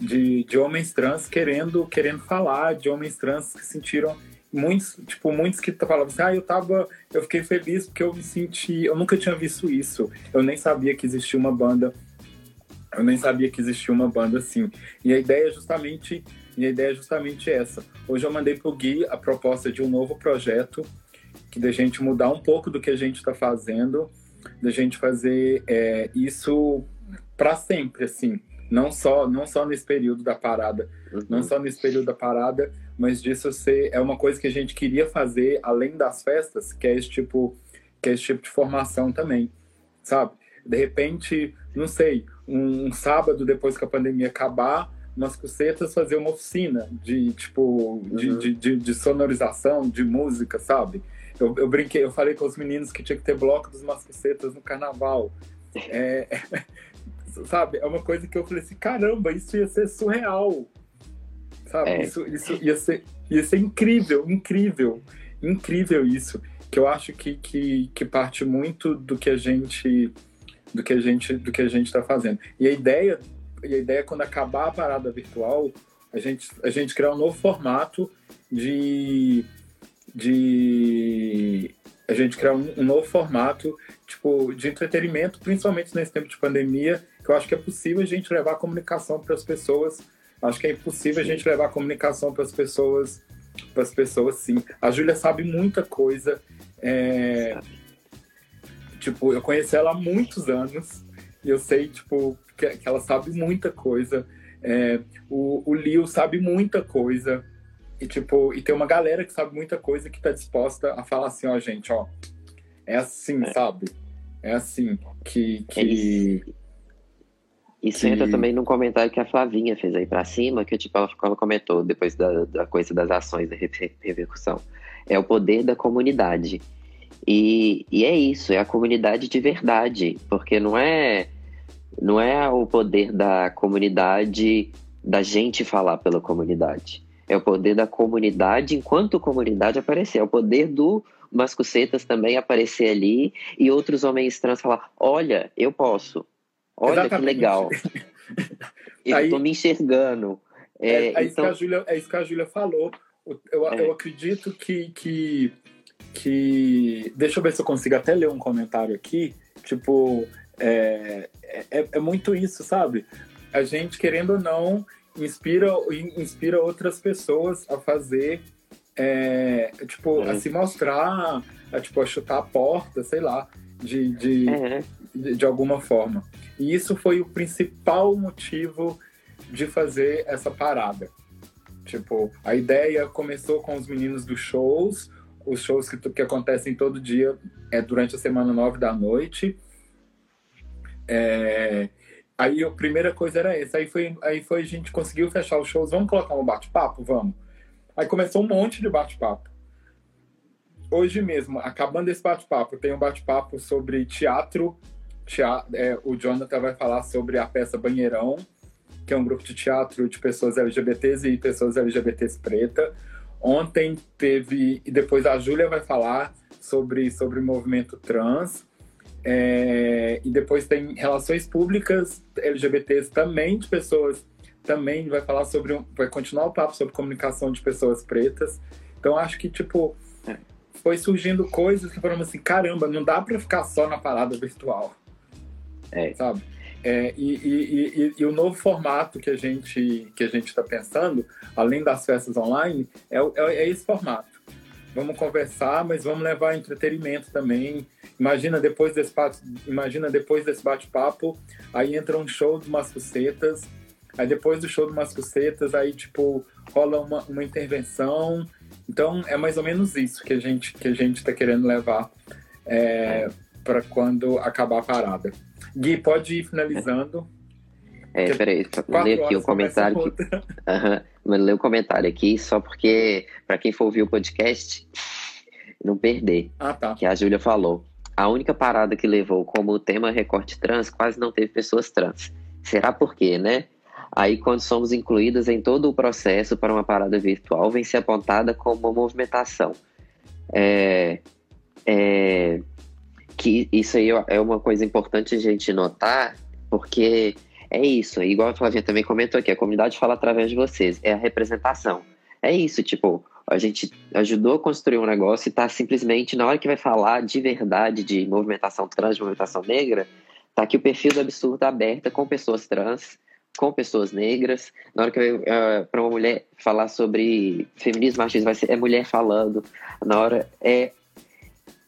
De, de homens trans querendo, querendo falar, de homens trans que sentiram, muitos, tipo, muitos que falavam assim, ah, eu tava, eu fiquei feliz porque eu me senti, eu nunca tinha visto isso, eu nem sabia que existia uma banda, eu nem sabia que existia uma banda assim. E a ideia é justamente, e a ideia é justamente essa. Hoje eu mandei pro Gui a proposta de um novo projeto, que da gente mudar um pouco do que a gente tá fazendo, da gente fazer é, isso pra sempre, assim. Não só, não só nesse período da parada, uhum. não só nesse período da parada, mas disso ser, é uma coisa que a gente queria fazer, além das festas, que é esse tipo, que é esse tipo de formação também, sabe? De repente, não sei, um, um sábado, depois que a pandemia acabar, Mascocetas fazer uma oficina de, tipo, uhum. de, de, de, de sonorização, de música, sabe? Eu, eu brinquei, eu falei com os meninos que tinha que ter bloco dos Mascocetas no carnaval. É... Sabe, é uma coisa que eu falei assim, caramba, isso ia ser surreal, sabe, é. isso, isso ia, ser, ia ser incrível, incrível, incrível isso, que eu acho que, que, que parte muito do que a gente, do que a gente, do que a gente tá fazendo. E a ideia, e a ideia quando acabar a parada virtual, a gente, a gente criar um novo formato de... de a gente criar um, um novo formato, tipo, de entretenimento, principalmente nesse tempo de pandemia, que eu acho que é possível a gente levar a comunicação para as pessoas. Acho que é impossível sim. a gente levar a comunicação para as pessoas, para as pessoas, sim. A Júlia sabe muita coisa. É, tipo, eu conheci ela há muitos anos, e eu sei, tipo, que, que ela sabe muita coisa. É, o, o Leo sabe muita coisa. E, tipo, e tem uma galera que sabe muita coisa que tá disposta a falar assim, ó, gente, ó, é assim, é. sabe? É assim que... que Eles... Isso que... entra também num comentário que a Flavinha fez aí pra cima, que tipo, ela, ela comentou depois da, da coisa das ações, da repercussão. É o poder da comunidade. E, e é isso, é a comunidade de verdade, porque não é, não é o poder da comunidade, da gente falar pela comunidade. É o poder da comunidade enquanto comunidade aparecer. É o poder do Mascocetas também aparecer ali e outros homens trans falar, olha, eu posso. Olha exatamente. Que legal. eu aí, tô me enxergando. É, é, é, então... isso Julia, é isso que a Júlia falou. Eu, é. eu acredito que, que, que... Deixa eu ver se eu consigo até ler um comentário aqui. Tipo, é, é, é muito isso, sabe? A gente, querendo ou não... Inspira, inspira outras pessoas a fazer, é, tipo, é. a se mostrar, a, tipo, a chutar a porta, sei lá, de, de, é. de, de alguma forma. E isso foi o principal motivo de fazer essa parada. Tipo, a ideia começou com os meninos dos shows, os shows que, que acontecem todo dia, é, durante a semana nove da noite. É... Aí a primeira coisa era essa, aí foi, aí foi a gente conseguiu fechar os shows, vamos colocar um bate-papo? Vamos. Aí começou um monte de bate-papo. hoje mesmo, acabando esse bate-papo, tem um bate-papo sobre teatro. teatro é, o Jonathan vai falar sobre a peça Banheirão, que é um grupo de teatro de pessoas L G B Ts e pessoas L G B Ts preta. Ontem teve... E depois a Júlia vai falar sobre, sobre o movimento trans. É, e depois tem relações públicas L G B Ts também de pessoas... Também vai falar sobre... Um, vai continuar o papo sobre comunicação de pessoas pretas. Então, acho que, tipo... Foi surgindo coisas que foram assim... Caramba, não dá pra ficar só na parada virtual. É. Sabe? É, e, e, e, e o novo formato que a gente que a gente está pensando, além das festas online, é, é, é esse formato. Vamos conversar, mas vamos levar entretenimento também. Imagina depois desse, imagina depois desse bate-papo, aí entra um show do Mascocetas, aí depois do show do Mascocetas, aí tipo, rola uma, uma intervenção. Então é mais ou menos isso que a gente que a gente está querendo levar é, para quando acabar a parada. Gui, pode ir finalizando. É, é peraí, só ler aqui o um comentário. Que... Uhum, ler o um comentário aqui, só porque, para quem for ouvir o podcast, não perder. Ah, tá. Que a Júlia falou. A única parada que levou como tema recorte trans quase não teve pessoas trans. Será por quê, né? Aí, quando somos incluídas em todo o processo para uma parada virtual, vem ser apontada como uma movimentação. É. É. Que isso aí é uma coisa importante a gente notar, porque é isso, igual a Flavinha também comentou aqui, a comunidade fala através de vocês, é a representação. É isso, tipo, a gente ajudou a construir um negócio e tá simplesmente, na hora que vai falar de verdade de movimentação trans, de movimentação negra, tá aqui o perfil do Absurda aberta com pessoas trans, com pessoas negras. Na hora que uh, para uma mulher falar sobre feminismo, machismo, vai ser é mulher falando, na hora é...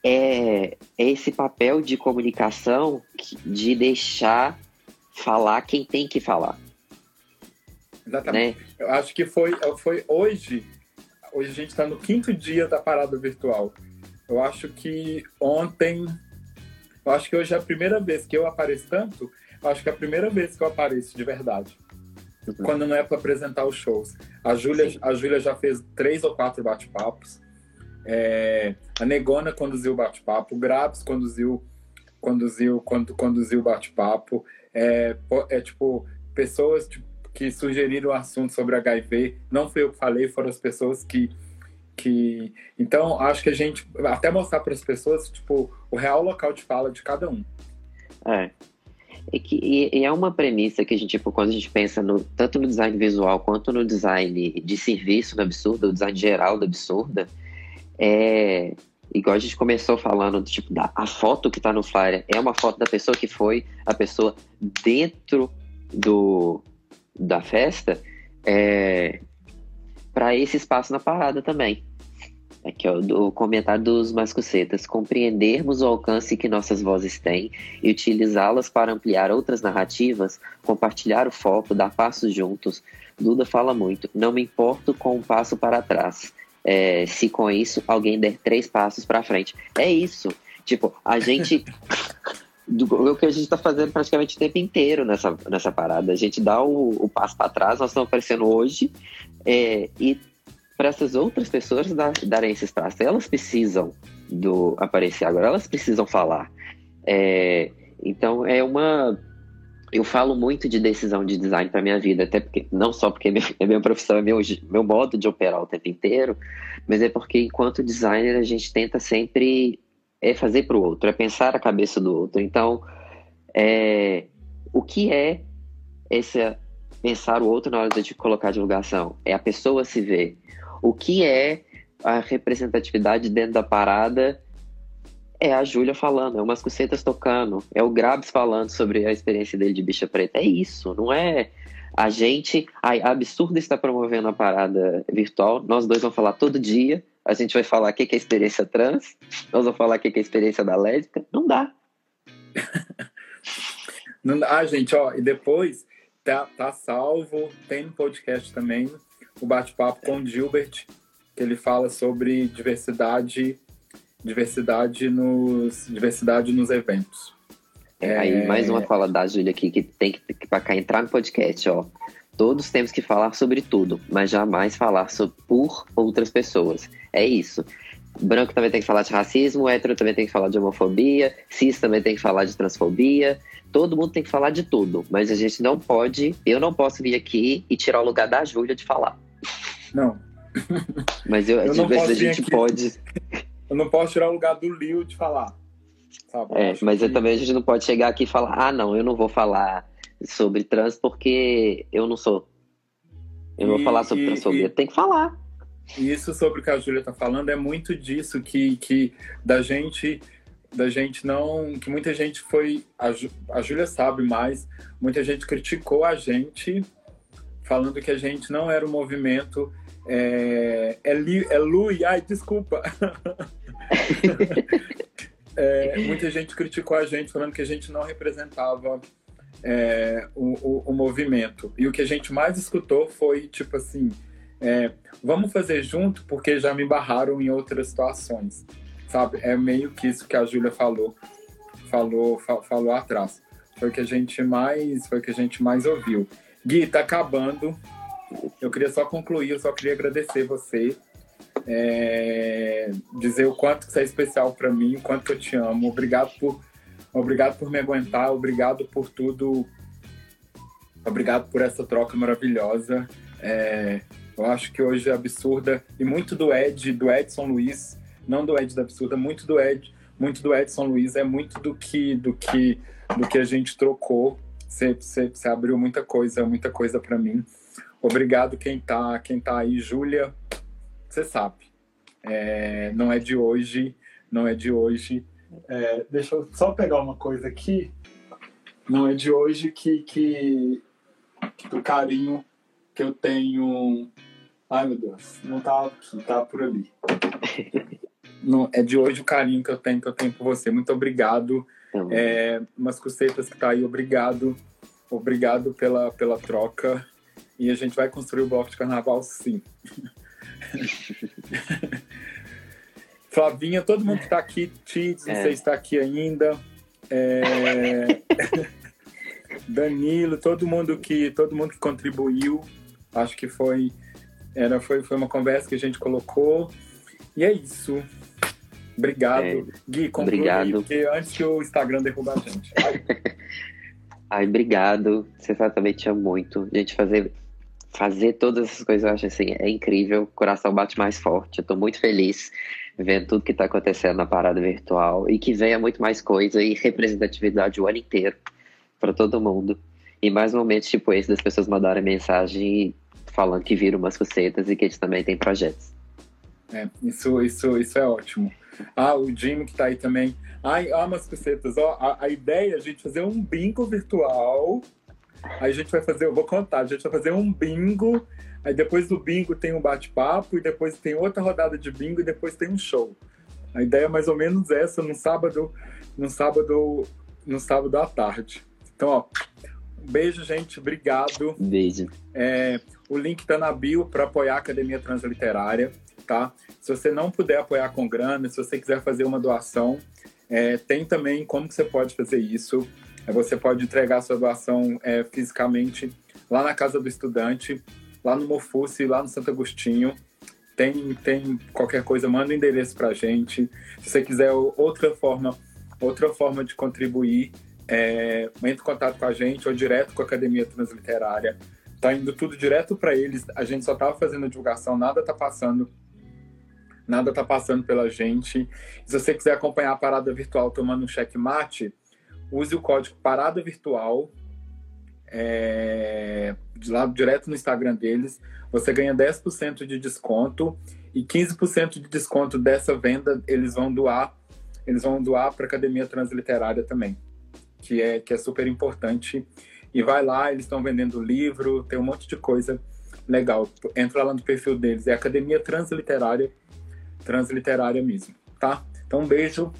É esse papel de comunicação, de deixar falar quem tem que falar. Exatamente. Né? Eu acho que foi, foi hoje, hoje a gente está no quinto dia da parada virtual. Eu acho que ontem, eu acho que hoje é a primeira vez que eu apareço tanto, eu acho que é a primeira vez que eu apareço de verdade. Uhum. Quando não é para apresentar os shows. A Júlia, a Júlia já fez três ou quatro bate-papos. É, a Negona conduziu o bate-papo, o Grabs conduziu conduziu, condu, conduziu o bate-papo, é, é tipo pessoas tipo, que sugeriram o assunto sobre H I V, não foi eu que falei, foram as pessoas que, que... Então acho que a gente até mostrar para as pessoas tipo, o real local de fala de cada um. É. E, que, e, e é uma premissa que a gente, tipo, quando a gente pensa no, tanto no design visual quanto no design de serviço do Absurda, o design geral do Absurda. É, igual a gente começou falando, tipo, da, a foto que tá no flyer é uma foto da pessoa que foi a pessoa dentro do, da festa, é, para esse espaço na parada também. Aqui, ó, o comentário dos Mascocetas: compreendermos o alcance que nossas vozes têm e utilizá-las para ampliar outras narrativas, compartilhar o foco, dar passos juntos. Duda fala muito, não me importo com um passo para trás. É, se com isso alguém der três passos pra frente. É isso. Tipo, a gente... do, o que a gente tá fazendo praticamente o tempo inteiro nessa, nessa parada. A gente dá o, o passo pra trás, nós estamos aparecendo hoje, é, e pra essas outras pessoas dar, darem esses passos. Elas precisam do aparecer agora, elas precisam falar. É, então, é uma... Eu falo muito de decisão de design para minha vida, até porque, não só porque é minha profissão, é meu, meu modo de operar o tempo inteiro, mas é porque, enquanto designer, a gente tenta sempre é fazer para o outro, é pensar a cabeça do outro. Então, é, o que é esse pensar o outro na hora de colocar a divulgação? É a pessoa se ver. O que é a representatividade dentro da parada? É a Júlia falando, é o Mascocetas tocando, é o Grabs falando sobre a experiência dele de bicha preta. É isso, não é a gente... Ai, a Absurda está promovendo a parada virtual, nós dois vamos falar todo dia, a gente vai falar o que é a experiência trans, nós vamos falar o que é a experiência da lésbica. Não dá. Não dá, ah, gente, ó, e depois tá, tá salvo, tem no podcast também o bate-papo com o Gilbert, que ele fala sobre diversidade... Diversidade nos, diversidade nos eventos. É, aí, é... mais uma fala da Júlia aqui, que tem que, que pra cá entrar no podcast, ó. Todos temos que falar sobre tudo, mas jamais falar sobre, por outras pessoas. É isso. branco também tem que falar de racismo, hétero também tem que falar de homofobia, cis também tem que falar de transfobia, todo mundo tem que falar de tudo, mas a gente não pode, eu não posso vir aqui e tirar o lugar da Júlia de falar. Não. Mas eu, eu de vez a gente aqui. Pode... Eu não posso tirar o lugar do Leo de falar. Sabe? É, mas que... eu, também a gente não pode chegar aqui e falar, ah não, eu não vou falar sobre trans porque eu não sou. Eu não vou falar sobre e, transfobia, e... tem que falar. E isso sobre o que a Júlia tá falando é muito disso que, que da gente da gente não, que muita gente foi, a, Jú, a Júlia sabe mais, muita gente criticou a gente falando que a gente não era um movimento é, é, li, é Lui, ai desculpa é, muita gente criticou a gente falando que a gente não representava é, o, o, o movimento, e o que a gente mais escutou foi tipo assim, É, vamos fazer junto porque já me barraram em outras situações, sabe? É meio que isso que a Júlia falou, falou, fa- falou atrás. Foi o que a gente mais, foi o que a gente mais ouviu. Gui, tá acabando. Eu queria só concluir, eu só queria agradecer você, é, dizer o quanto que você é especial para mim, o quanto eu te amo. Obrigado por, obrigado por me aguentar, obrigado por tudo, obrigado por essa troca maravilhosa. É, eu acho que hoje é Absurda, e muito do Ed, do Edson Luiz, não do Ed da Absurda, muito do Ed, muito do Edson Luiz, é muito do que, do que, do que a gente trocou. Você, você, você abriu muita coisa, muita coisa para mim. Obrigado quem tá, quem tá aí. Júlia, você sabe, é, não é de hoje, não é de hoje. É, deixa eu só pegar uma coisa aqui. Não é de hoje que, que, que do carinho que eu tenho... Ai, meu Deus, não tá, não tá por ali. Não, é de hoje o carinho que eu tenho, que eu tenho por você. Muito obrigado. É, Mascocetas que tá aí, obrigado. Obrigado pela, pela troca. E a gente vai construir o bloco de carnaval, sim. Flavinha, todo mundo que tá aqui, Tides, é. Você está aqui ainda. É... Danilo, todo mundo que, todo mundo que contribuiu. Acho que foi, era, foi, foi uma conversa que a gente colocou. E é isso. Obrigado. É, Gui, conclui, obrigado. Porque antes que o Instagram derruba a gente. Ai, Ai obrigado. Você sabe, também te amo muito. A gente fazer, fazer todas essas coisas, eu acho assim, é incrível. O coração bate mais forte. Eu tô muito feliz vendo tudo que tá acontecendo na Parada Virtual. E que venha muito mais coisa e representatividade o ano inteiro para todo mundo. E mais momentos tipo esse das pessoas mandarem mensagem falando que viram Mascocetas e que eles também têm projetos. É, isso, isso, isso é ótimo. Ah, o Jimmy que tá aí também. Ai, ah, Mascocetas, ó, a, a ideia é a gente fazer um bingo virtual. Aí a gente vai fazer, eu vou contar, a gente vai fazer um bingo, aí depois do bingo tem um bate-papo, e depois tem outra rodada de bingo, e depois tem um show. A ideia é mais ou menos essa, no sábado, no sábado, no sábado à tarde. Então, ó, um beijo, gente. Obrigado. Beijo. É, o link tá na bio para apoiar a Academia Transliterária, tá? Se você não puder apoiar com grana, se você quiser fazer uma doação, é, tem também como que você pode fazer isso. É, você pode entregar sua doação é, fisicamente lá na Casa do Estudante, lá no Morfussi, lá no Santo Agostinho. Tem, tem qualquer coisa, manda o endereço pra gente. Se você quiser outra forma, outra forma de contribuir, É, entre em contato com a gente ou direto com a Academia Transliterária. Tá indo tudo direto para eles. A gente só tava fazendo a divulgação, nada tá passando nada tá passando pela gente. Se você quiser acompanhar a Parada Virtual tomando um checkmate, use o código Parada Virtual é, de lá, direto no Instagram deles. Você ganha dez por cento de desconto e quinze por cento de desconto dessa venda eles vão doar eles vão doar para a Academia Transliterária também, que é, que é super importante. E vai lá, eles estão vendendo livro, tem um monte de coisa legal. Entra lá no perfil deles, é Academia Transliterária, Transliterária mesmo, tá? Então, um beijo.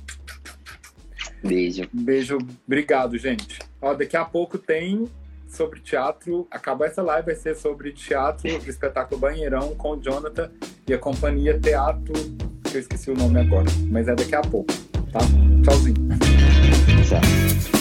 Beijo. Beijo, obrigado, gente. Ó, daqui a pouco tem sobre teatro, acabar essa live vai ser sobre teatro, o espetáculo Banheirão com o Jonathan e a companhia Teatro, que eu esqueci o nome agora, mas é daqui a pouco, tá? Tchauzinho. Tchau.